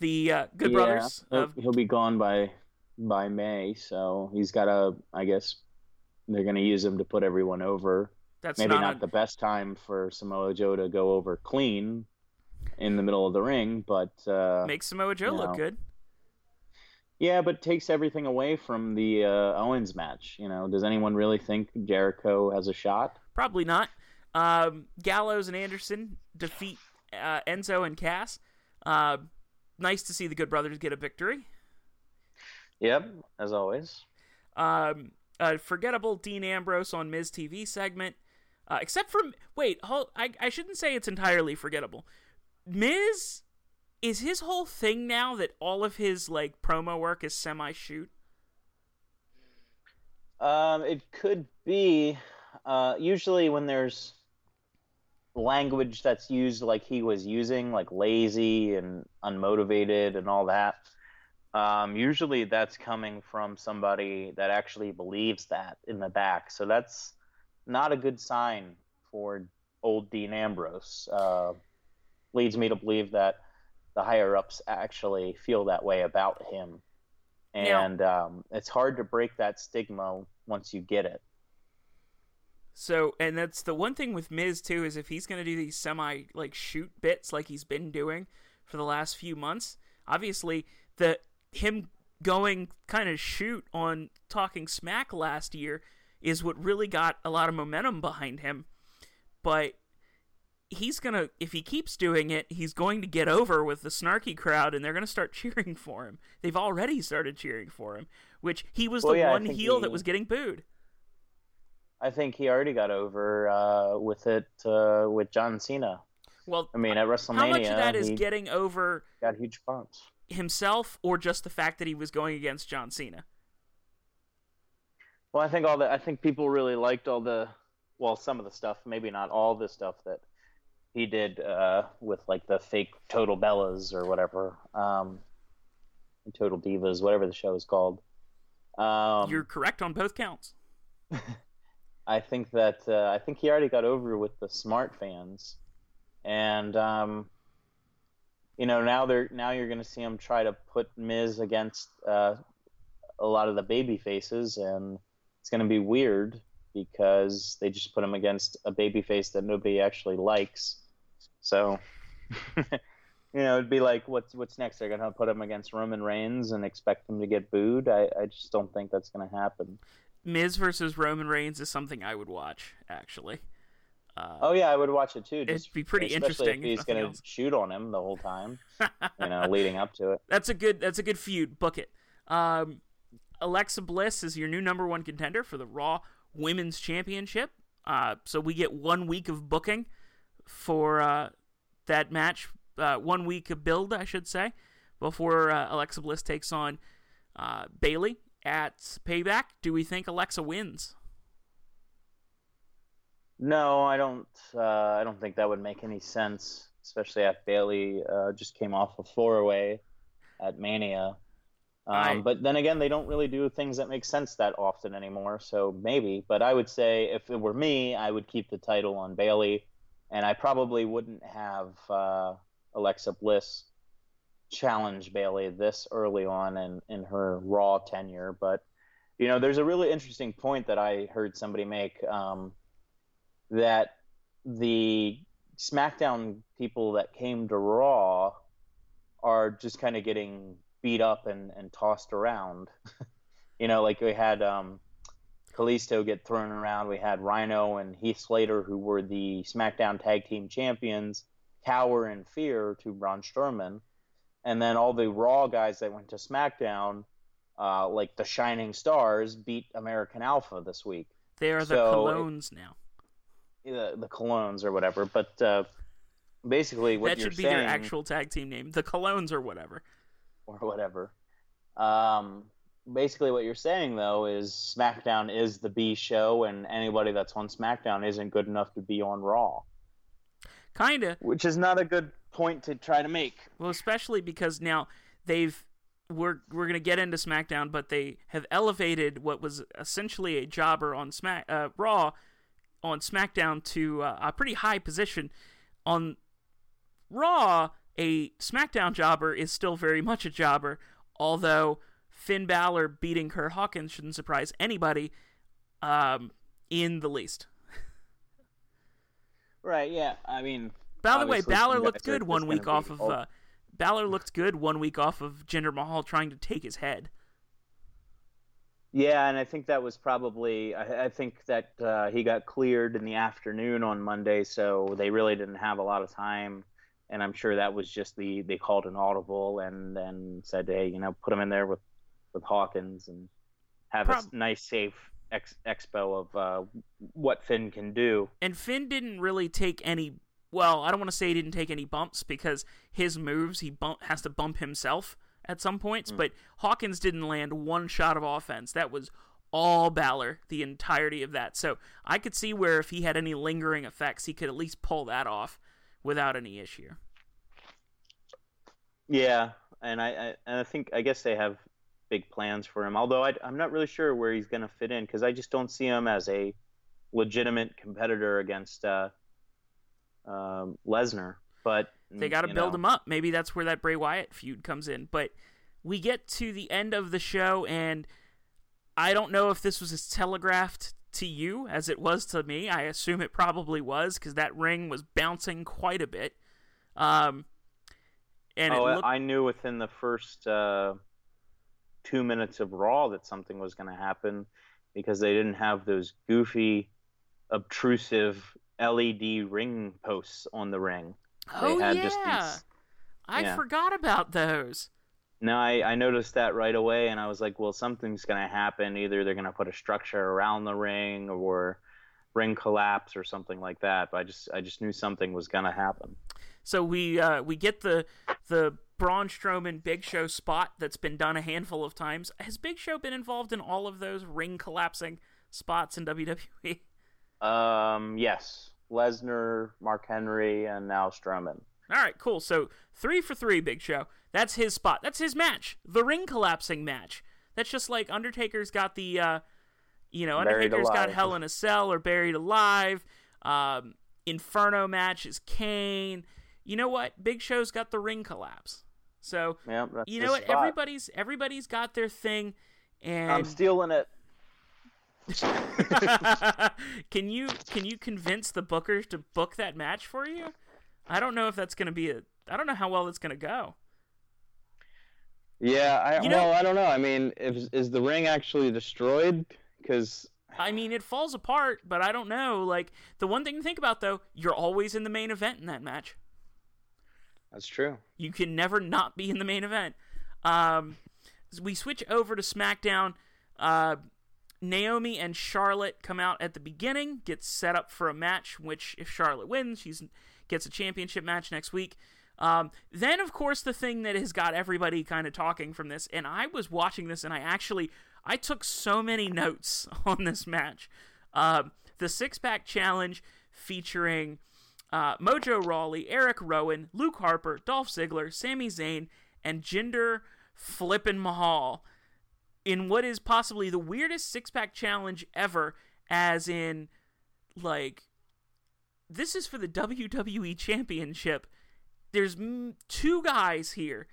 The Good Brothers. He'll be gone by May, so he's got to, I guess, they're going to use him to put everyone over. That's maybe not the best time for Samoa Joe to go over clean in the middle of the ring, but... makes Samoa Joe look good. Yeah, but takes everything away from the Owens match. Does anyone really think Jericho has a shot? Probably not. Gallows and Anderson defeat Enzo and Cass. Nice to see the Good Brothers get a victory. Yep, as always. A forgettable Dean Ambrose on Miz TV segment. Except for... I shouldn't say it's entirely forgettable. Miz, is his whole thing now that all of his promo work is semi-shoot? It could be. Usually when there's language that's used like he was using, like lazy and unmotivated and all that... usually that's coming from somebody that actually believes that in the back. So that's not a good sign for old Dean Ambrose. Leads me to believe that the higher-ups actually feel that way about him. And it's hard to break that stigma once you get it. So, and that's the one thing with Miz, too, is if he's going to do these shoot bits like he's been doing for the last few months, obviously him going kind of shoot on Talking Smack last year is what really got a lot of momentum behind him. But he's going to, if he keeps doing it, he's going to get over with the snarky crowd, and they're going to start cheering for him. They've already started cheering for him, which he was one heel that was getting booed. I think he already got over with it with John Cena. Well, at WrestleMania, how much of that is getting over? Got huge bumps. Himself, or just the fact that he was going against John Cena? Well, I think people really liked some of the stuff, maybe not all the stuff that he did with the fake Total Bellas or whatever, Total Divas, whatever the show is called. You're correct on both counts. I think that he already got over with the smart fans, and. Now you're going to see him try to put Miz against a lot of the baby faces, and it's going to be weird because they just put him against a baby face that nobody actually likes. So, it'd be like, what's next? They're going to put him against Roman Reigns and expect him to get booed? I just don't think that's going to happen. Miz versus Roman Reigns is something I would watch, actually. I would watch it too. It'd be pretty interesting. If he's going to shoot on him the whole time, leading up to it. That's a good feud. Book it. Alexa Bliss is your new #1 contender for the Raw Women's Championship. So we get 1 week of booking for that match. 1 week of build, I should say, before Alexa Bliss takes on Bayley at Payback. Do we think Alexa wins? No, I don't. I don't think that would make any sense, especially after Bayley just came off a 4-way at Mania. Right. But then again, they don't really do things that make sense that often anymore, so maybe. But I would say if it were me, I would keep the title on Bayley, and I probably wouldn't have Alexa Bliss challenge Bayley this early on in her Raw tenure. But, you know, there's a really interesting point that I heard somebody make, that the SmackDown people that came to Raw are just kind of getting beat up and tossed around. You know, like we had Kalisto get thrown around. We had Rhino and Heath Slater, who were the SmackDown Tag Team Champions, cower in fear to Braun Strowman. And then all the Raw guys that went to SmackDown, like the Shining Stars, beat American Alpha this week. They are the Colognes now. The Colognes or whatever. But basically what you're saying... That should be their actual tag team name. The Colognes or whatever. Basically what you're saying, though, is SmackDown is the B show, and anybody that's on SmackDown isn't good enough to be on Raw. Kinda. Which is not a good point to try to make. Well, especially because now they've... We're going to get into SmackDown, but they have elevated what was essentially a jobber on Raw on SmackDown to a pretty high position. On Raw, a SmackDown jobber is still very much a jobber, although Finn Balor beating Curt Hawkins shouldn't surprise anybody in the least. Right, yeah, I mean... By the way, Balor looked good 1 week off of... Balor looked good 1 week off of Jinder Mahal trying to take his head. Yeah, and I think that was probably... I think that he got cleared in the afternoon on Monday, so they really didn't have a lot of time. And I'm sure that was just they called an audible and then said, hey, you know, put him in there with Hawkins and have a nice, safe expo of what Finn can do. And Finn didn't really take any... Well, I don't want to say he didn't take any bumps because his moves, has to bump himself at some points, but Hawkins didn't land one shot of offense. That was all Balor, the entirety of that. So I could see where if he had any lingering effects, he could at least pull that off without any issue. Yeah, and I think, I guess they have big plans for him, although I'm not really sure where he's going to fit in because I just don't see him as a legitimate competitor against... Lesnar, but they got to build him up. Maybe that's where that Bray Wyatt feud comes in. But we get to the end of the show, and I don't know if this was as telegraphed to you as it was to me. I assume it probably was because that ring was bouncing quite a bit. I knew within the first 2 minutes of Raw that something was going to happen because they didn't have those goofy, obtrusive LED ring posts on the ring. I forgot about those. No, I noticed that right away, and I was like, well, something's going to happen. Either they're going to put a structure around the ring or ring collapse or something like that. But I just knew something was going to happen. So we get the Braun Strowman Big Show spot that's been done a handful of times. Has Big Show been involved in all of those ring collapsing spots in WWE? Yes. Lesnar, Mark Henry, and now Strowman. All right, cool. So 3 for 3, Big Show. That's his spot. That's his match. The ring collapsing match. That's just like Undertaker's got the, Undertaker's got Hell in a Cell or Buried Alive. Inferno match is Kane. You know what? Big Show's got the ring collapse. So, you know what? Spot. Everybody's got their thing. And I'm stealing it. Can you convince the bookers to book that match for you? I don't know if that's going to be I don't know how well it's going to go. Yeah, I don't know. I mean, is the ring actually destroyed? Because I mean, it falls apart, but I don't know. Like the one thing to think about though, you're always in the main event in that match. That's true. You can never not be in the main event. We switch over to SmackDown. Naomi and Charlotte come out at the beginning, gets set up for a match, which if Charlotte wins, she gets a championship match next week. Then, of course, the thing that has got everybody kind of talking from this, and I was watching this, and I took so many notes on this match. The six-pack challenge featuring Mojo Rawley, Eric Rowan, Luke Harper, Dolph Ziggler, Sami Zayn, and Jinder Flippin' Mahal in what is possibly the weirdest six-pack challenge ever, as in, like, this is for the WWE Championship. There's two guys here,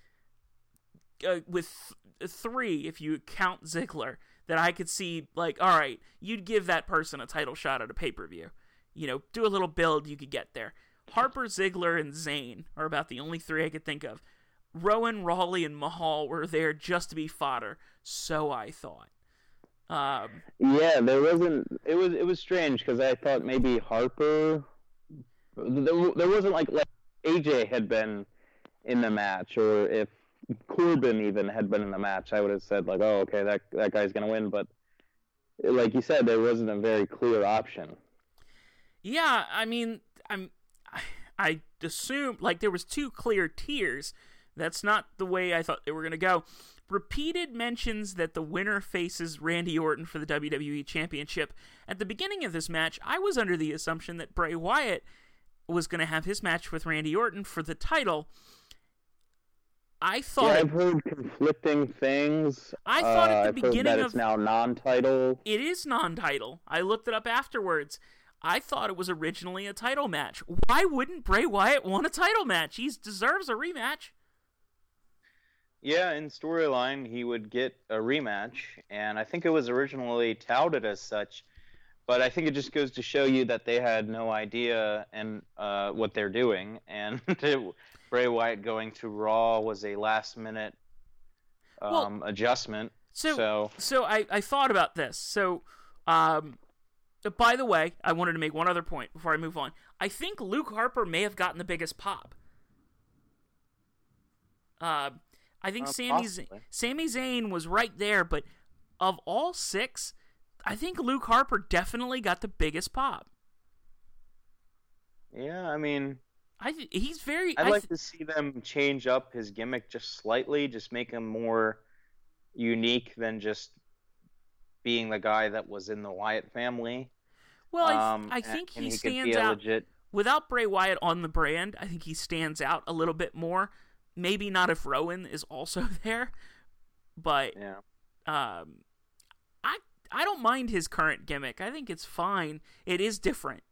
with three if you count Ziggler, that I could see, like, all right, you'd give that person a title shot at a pay-per-view. You know, do a little build, you could get there. Harper, Ziggler, and Zayn are about the only three I could think of. Rowan, Rawley, and Mahal were there just to be fodder, so I thought. Yeah, there wasn't... It was strange, because I thought maybe Harper... There wasn't, like AJ had been in the match, or if Corbin even had been in the match, I would have said, like, oh, okay, that guy's going to win, but like you said, there wasn't a very clear option. Yeah, I mean, I assumed, like, there was two clear tiers. That's not the way I thought they were going to go. Repeated mentions that the winner faces Randy Orton for the WWE Championship. At the beginning of this match, I was under the assumption that Bray Wyatt was going to have his match with Randy Orton for the title. I thought... Yeah, I've heard conflicting things. I thought at the beginning that it's now non-title. It is non-title. I looked it up afterwards. I thought it was originally a title match. Why wouldn't Bray Wyatt want a title match? He deserves a rematch. Yeah, in storyline, he would get a rematch, and I think it was originally touted as such, but I think it just goes to show you that they had no idea and what they're doing, and Bray Wyatt going to Raw was a last-minute adjustment. So I thought about this. So, by the way, I wanted to make one other point before I move on. I think Luke Harper may have gotten the biggest pop. I think Sami Zayn was right there, but of all six, I think Luke Harper definitely got the biggest pop. Yeah, I mean... he's very... I'd like to see them change up his gimmick just slightly, just make him more unique than just being the guy that was in the Wyatt family. Well, I think he stands out... Without Bray Wyatt on the brand, I think he stands out a little bit more. Maybe not if Rowan is also there, but yeah. I don't mind his current gimmick. I think it's fine. It is different.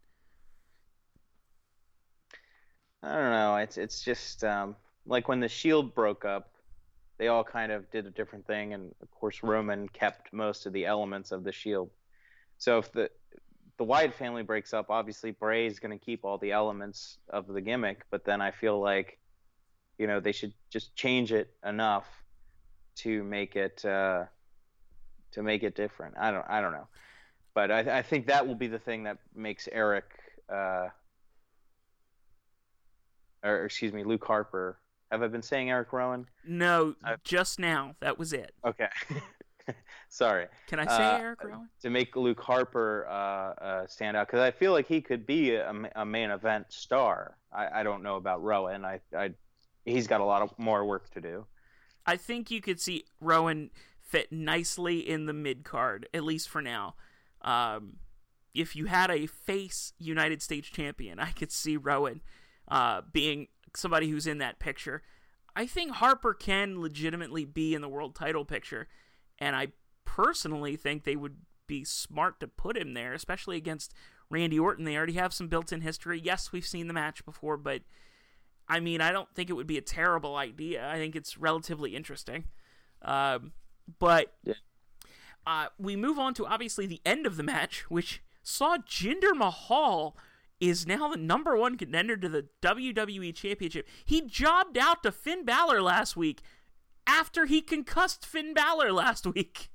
I don't know. It's just like when the Shield broke up, they all kind of did a different thing, and of course Roman kept most of the elements of the Shield. So if the Wyatt family breaks up, obviously Bray's going to keep all the elements of the gimmick, but then I feel like, you know, they should just change it enough to make it different. I don't know, but I think that will be the thing that makes Luke Harper. Have I been saying Eric Rowan? No, just now. That was it. Okay, sorry. Can I say Eric Rowan? To make Luke Harper stand out, because I feel like he could be a main event star. I don't know about Rowan. He's got a lot of more work to do. I think you could see Rowan fit nicely in the mid-card, at least for now. If you had a face United States champion, I could see Rowan being somebody who's in that picture. I think Harper can legitimately be in the world title picture, and I personally think they would be smart to put him there, especially against Randy Orton. They already have some built-in history. Yes, we've seen the match before, but... I mean, I don't think it would be a terrible idea. I think it's relatively interesting. But we move on to, obviously, the end of the match, which saw Jinder Mahal is now the number one contender to the WWE Championship. He jobbed out to Finn Balor last week after he concussed Finn Balor last week.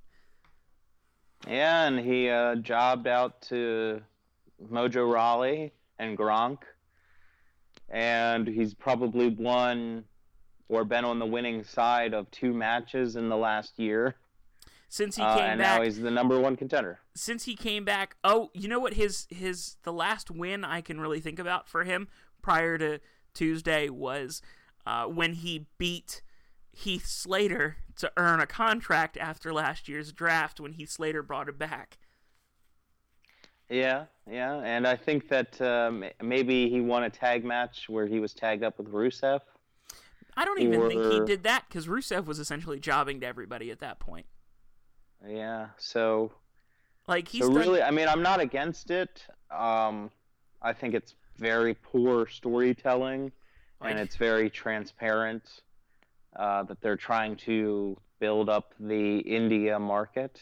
Yeah, and he jobbed out to Mojo Rawley and Gronk. And he's probably won or been on the winning side of two matches in the last year. Since he came back. And now he's the number one contender. Since he came back. Oh, you know what? The last win I can really think about for him prior to Tuesday was when he beat Heath Slater to earn a contract after last year's draft when Heath Slater brought him back. Yeah, and I think that maybe he won a tag match where he was tagged up with Rusev. I don't even think he did that, because Rusev was essentially jobbing to everybody at that point. Yeah, so... Like, he's so really, I mean, I'm not against it. I think it's very poor storytelling, like... and it's very transparent that they're trying to build up the India market,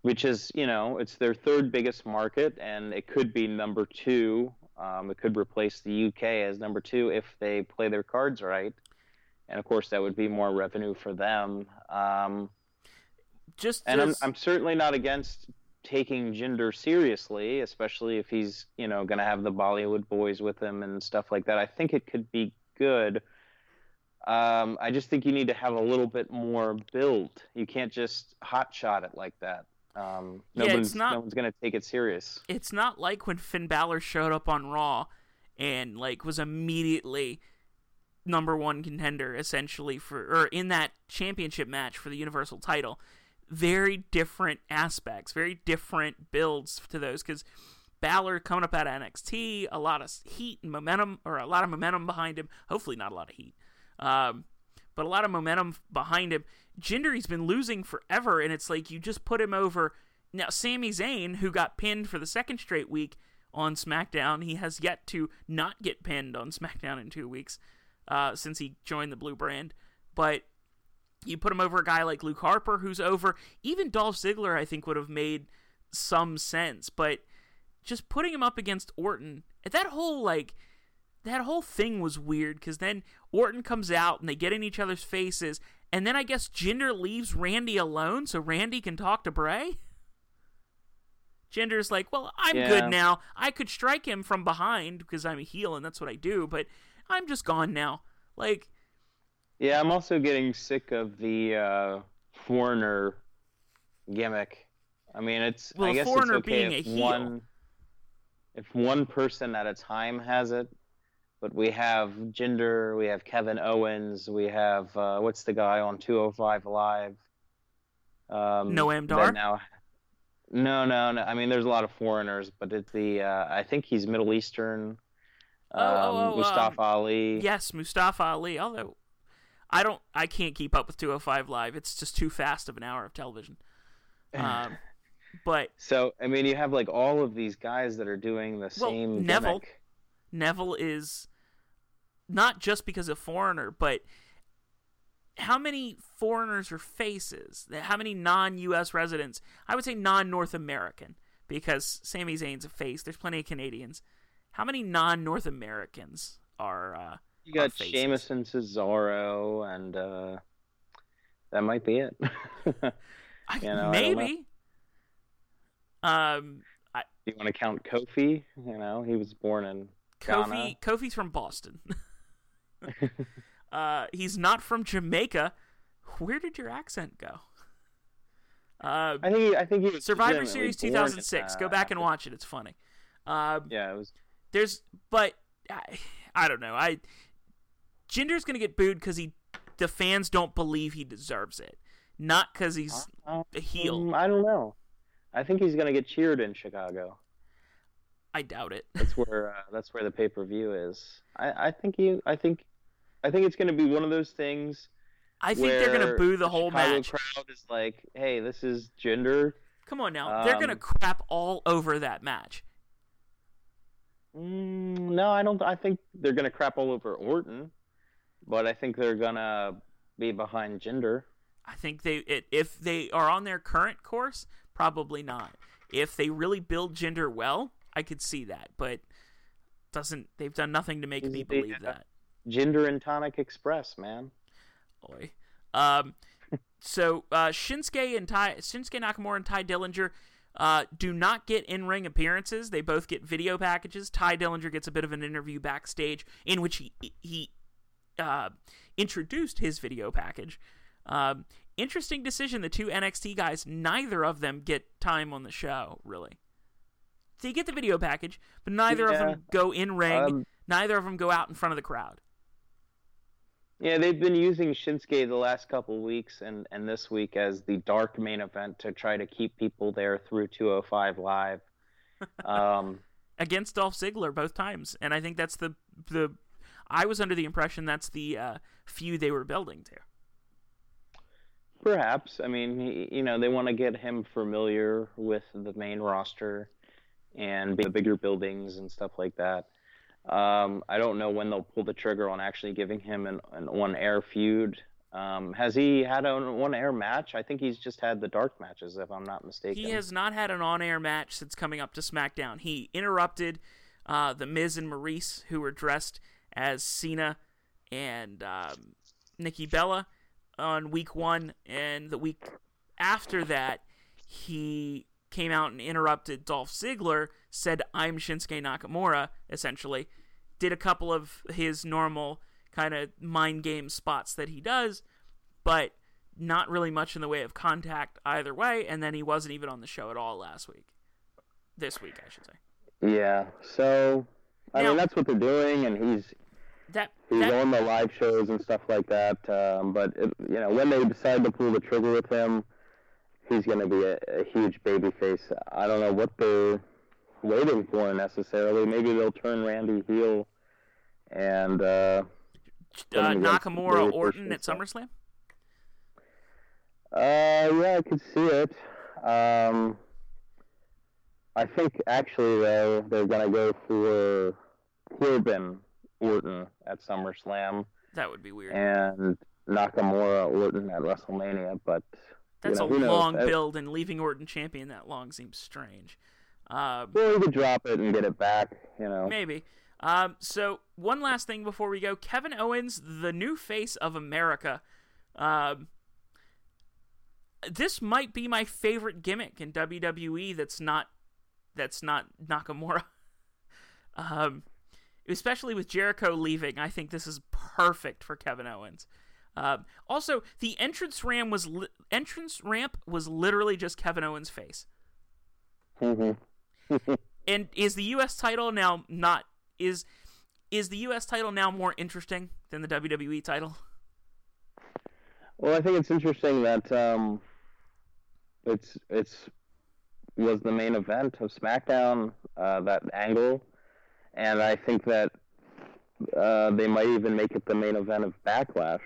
which is, you know, it's their third biggest market, and it could be number two. It could replace the UK as number two if they play their cards right. And, of course, that would be more revenue for them. I'm certainly not against taking Jinder seriously, especially if he's, you know, going to have the Bollywood boys with him and stuff like that. I think it could be good. I just think you need to have a little bit more build. You can't just hotshot it like that. No one's going to take it serious. It's not like when Finn Balor showed up on Raw and like was immediately number one contender essentially for in that championship match for the Universal title. Very different aspects, very different builds to those, because Balor coming up out of NXT, a lot of heat and momentum, or a lot of momentum behind him. Hopefully not a lot of heat. But a lot of momentum behind him. Jinder, he's been losing forever, and it's like you just put him over. Now, Sami Zayn, who got pinned for the second straight week on SmackDown, he has yet to not get pinned on SmackDown in 2 weeks since he joined the Blue Brand. But you put him over a guy like Luke Harper, who's over. Even Dolph Ziggler, I think, would have made some sense. But just putting him up against Orton, that whole, like... That whole thing was weird, because then Orton comes out, and they get in each other's faces, and then I guess Jinder leaves Randy alone so Randy can talk to Bray? Jinder's like, well, I'm good now. I could strike him from behind, because I'm a heel, and that's what I do, but I'm just gone now. Like... Yeah, I'm also getting sick of the foreigner gimmick. I mean, it's... Well, I guess foreigner it's okay being a heel. If one person at a time has it. But we have Jinder, we have Kevin Owens, we have, what's the guy on 205 Live? Noam Dar? No. I mean, there's a lot of foreigners, but it's the, I think he's Middle Eastern. Mustafa Ali. Yes, Mustafa Ali, although I can't keep up with 205 Live. It's just too fast of an hour of television. But. So, I mean, you have like all of these guys that are doing the same gimmick. Neville is not just because of foreigner, but how many foreigners are faces? How many non-U.S. residents? I would say non-North American, because Sami Zayn's a face. There's plenty of Canadians. How many non-North Americans are you got faces? Sheamus and Cesaro, and that might be it. Maybe. Do you want to count Kofi? You know, he was born in... Kofi. Kofi's from Boston. He's not from Jamaica. Where did your accent go? I think he was Survivor Series 2006. Go back and watch it. It's funny. It was. I don't know. Jinder's gonna get booed because the fans don't believe he deserves it, not because he's a heel. I don't know. I think he's gonna get cheered in Chicago. I doubt it. That's where the pay-per-view is. I think it's going to be one of those things. I think they're going to boo the whole match. The crowd is like, "Hey, this is Jinder." Come on now, they're going to crap all over that match. No, I don't. I think they're going to crap all over Orton, but I think they're going to be behind Jinder. I think if they are on their current course, probably not. If they really build Jinder well. I could see that, but they've done nothing to make me believe that. Jinder and Tonic Express, man. Oy. So Shinsuke Nakamura and Ty Dillinger do not get in-ring appearances. They both get video packages. Ty Dillinger gets a bit of an interview backstage in which he introduced his video package. Interesting decision. The two NXT guys, neither of them get time on the show, really. They get the video package, but neither of them go in ring. Neither of them go out in front of the crowd. Yeah, they've been using Shinsuke the last couple of weeks and this week as the dark main event to try to keep people there through 205 Live. Against Dolph Ziggler both times, and I think that's the I was under the impression that's the feud they were building to. Perhaps. I mean, you know, they want to get him familiar with the main roster and the bigger buildings and stuff like that. I don't know when they'll pull the trigger on actually giving him an on-air feud. Has he had an on-air match? I think he's just had the dark matches, if I'm not mistaken. He has not had an on-air match since coming up to SmackDown. He interrupted The Miz and Maurice, who were dressed as Cena and Nikki Bella, on week one, and the week after that, he came out and interrupted Dolph Ziggler, said, "I'm Shinsuke Nakamura," essentially, did a couple of his normal kind of mind game spots that he does, but not really much in the way of contact either way, and then he wasn't even on the show at all last week. This week, I should say. Yeah, so, I mean, that's what they're doing, and he's on the live shows and stuff like that, but you know, when they decide to pull the trigger with him, he's going to be a huge babyface. I don't know what they're waiting for necessarily. Maybe they'll turn Randy heel and Nakamura Orton at SummerSlam. Yeah, I could see it. I think actually though they're going to go for Corbin Orton at SummerSlam. That would be weird. And Nakamura Orton at WrestleMania, but that's a long build, and leaving Orton champion that long seems strange. Well, we could drop it and get it back, you know. Maybe. So one last thing before we go, Kevin Owens, the new face of America. This might be my favorite gimmick in WWE that's not Nakamura. Especially with Jericho leaving, I think this is perfect for Kevin Owens. Also, the entrance ramp was literally just Kevin Owens' face. Mm-hmm. And is the U.S. title now is the U.S. title now more interesting than the WWE title? Well, I think it's interesting that it was the main event of SmackDown, that angle. And I think that they might even make it the main event of Backlash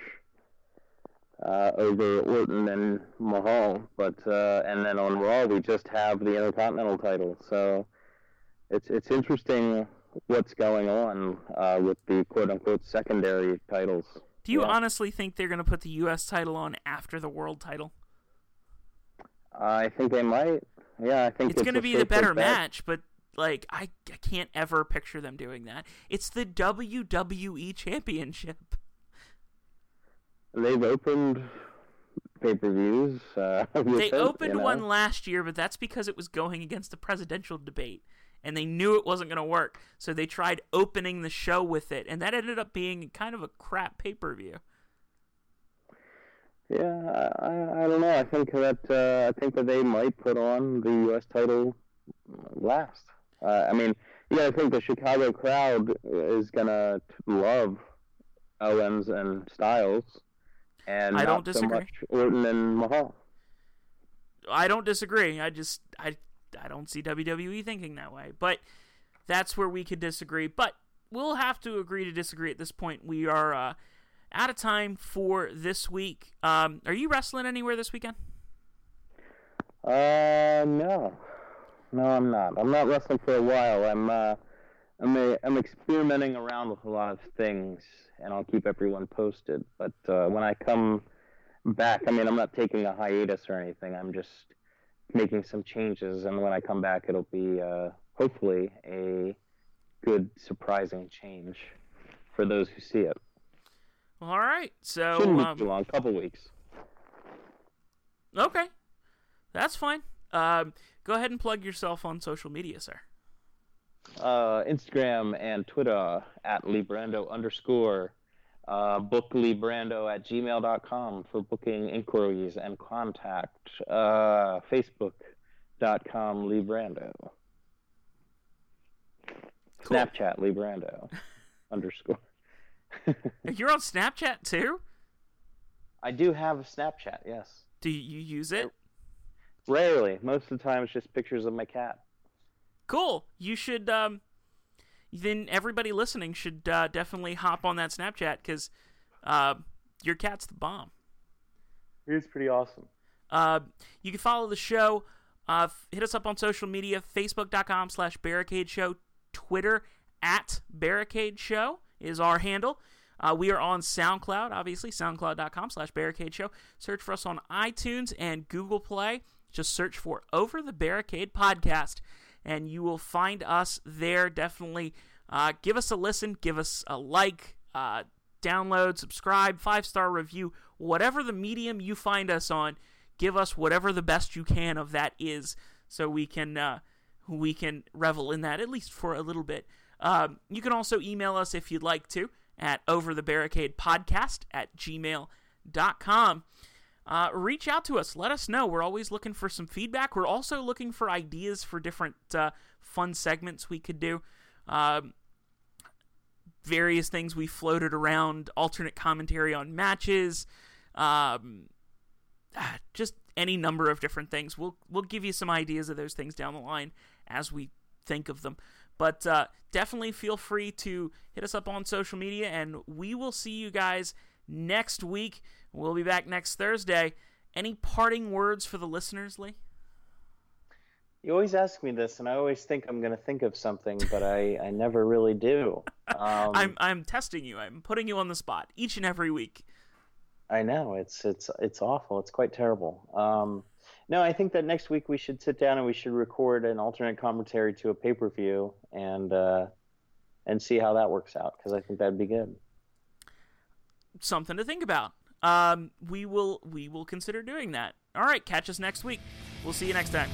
over Orton and Mahal. But and then on Raw, we just have the Intercontinental title. So it's interesting what's going on with the quote-unquote secondary titles. Do you honestly think they're going to put the U.S. title on after the world title? I think they might. Yeah, I think it's going to be the better match, but... Like, I can't ever picture them doing that. It's the WWE Championship. They've opened pay-per-views. They opened one last year, but that's because it was going against the presidential debate, and they knew it wasn't going to work, so they tried opening the show with it, and that ended up being kind of a crap pay-per-view. Yeah, I don't know. I think that they might put on the U.S. title last. I mean, you gotta think the Chicago crowd is gonna love Owens and Styles, and I don't disagree. So much Orton and Mahal. I don't disagree. I just don't see WWE thinking that way. But that's where we could disagree. But we'll have to agree to disagree at this point. We are out of time for this week. Are you wrestling anywhere this weekend? No. No, I'm not. I'm not wrestling for a while. I'm experimenting around with a lot of things, and I'll keep everyone posted. But when I come back, I mean, I'm not taking a hiatus or anything. I'm just making some changes, and when I come back, it'll be hopefully a good, surprising change for those who see it. All right, so shouldn't be too long. Couple weeks. Okay, that's fine. Go ahead and plug yourself on social media, sir. Instagram and Twitter at LeeBrando _. Book LeeBrando at gmail.com for booking inquiries and contact. Facebook.com LeeBrando. Cool. Snapchat LeeBrando _. You're on Snapchat too? I do have a Snapchat, yes. Do you use it? Rarely. Most of the time, it's just pictures of my cat. Cool. You should then everybody listening should definitely hop on that Snapchat, because your cat's the bomb. It is pretty awesome. You can follow the show. Hit us up on social media, facebook.com/barricade show, Twitter @barricade show is our handle. We are on SoundCloud, obviously, soundcloud.com/barricade show. Search for us on iTunes and Google Play. Just search for Over the Barricade Podcast, and you will find us there. Definitely give us a listen, give us a like, download, subscribe, 5-star review, whatever the medium you find us on. Give us whatever the best you can of that is, so we can revel in that, at least for a little bit. You can also email us if you'd like to at overthebarricadepodcast@gmail.com. Reach out to us. Let us know. We're always looking for some feedback. We're also looking for ideas for different fun segments we could do. Various things we floated around, alternate commentary on matches, just any number of different things. We'll give you some ideas of those things down the line as we think of them. But definitely feel free to hit us up on social media, and we will see you guys next week. We'll be back next Thursday. Any parting words for the listeners, Lee? You always ask me this, and I always think I'm going to think of something, but I never really do. I'm testing you. I'm putting you on the spot each and every week. I know. It's awful. It's quite terrible. No, I think that next week we should sit down and we should record an alternate commentary to a pay-per-view and see how that works out, because I think that'd be good. Something to think about. We will consider doing that. All right, catch us next week. We'll see you next time.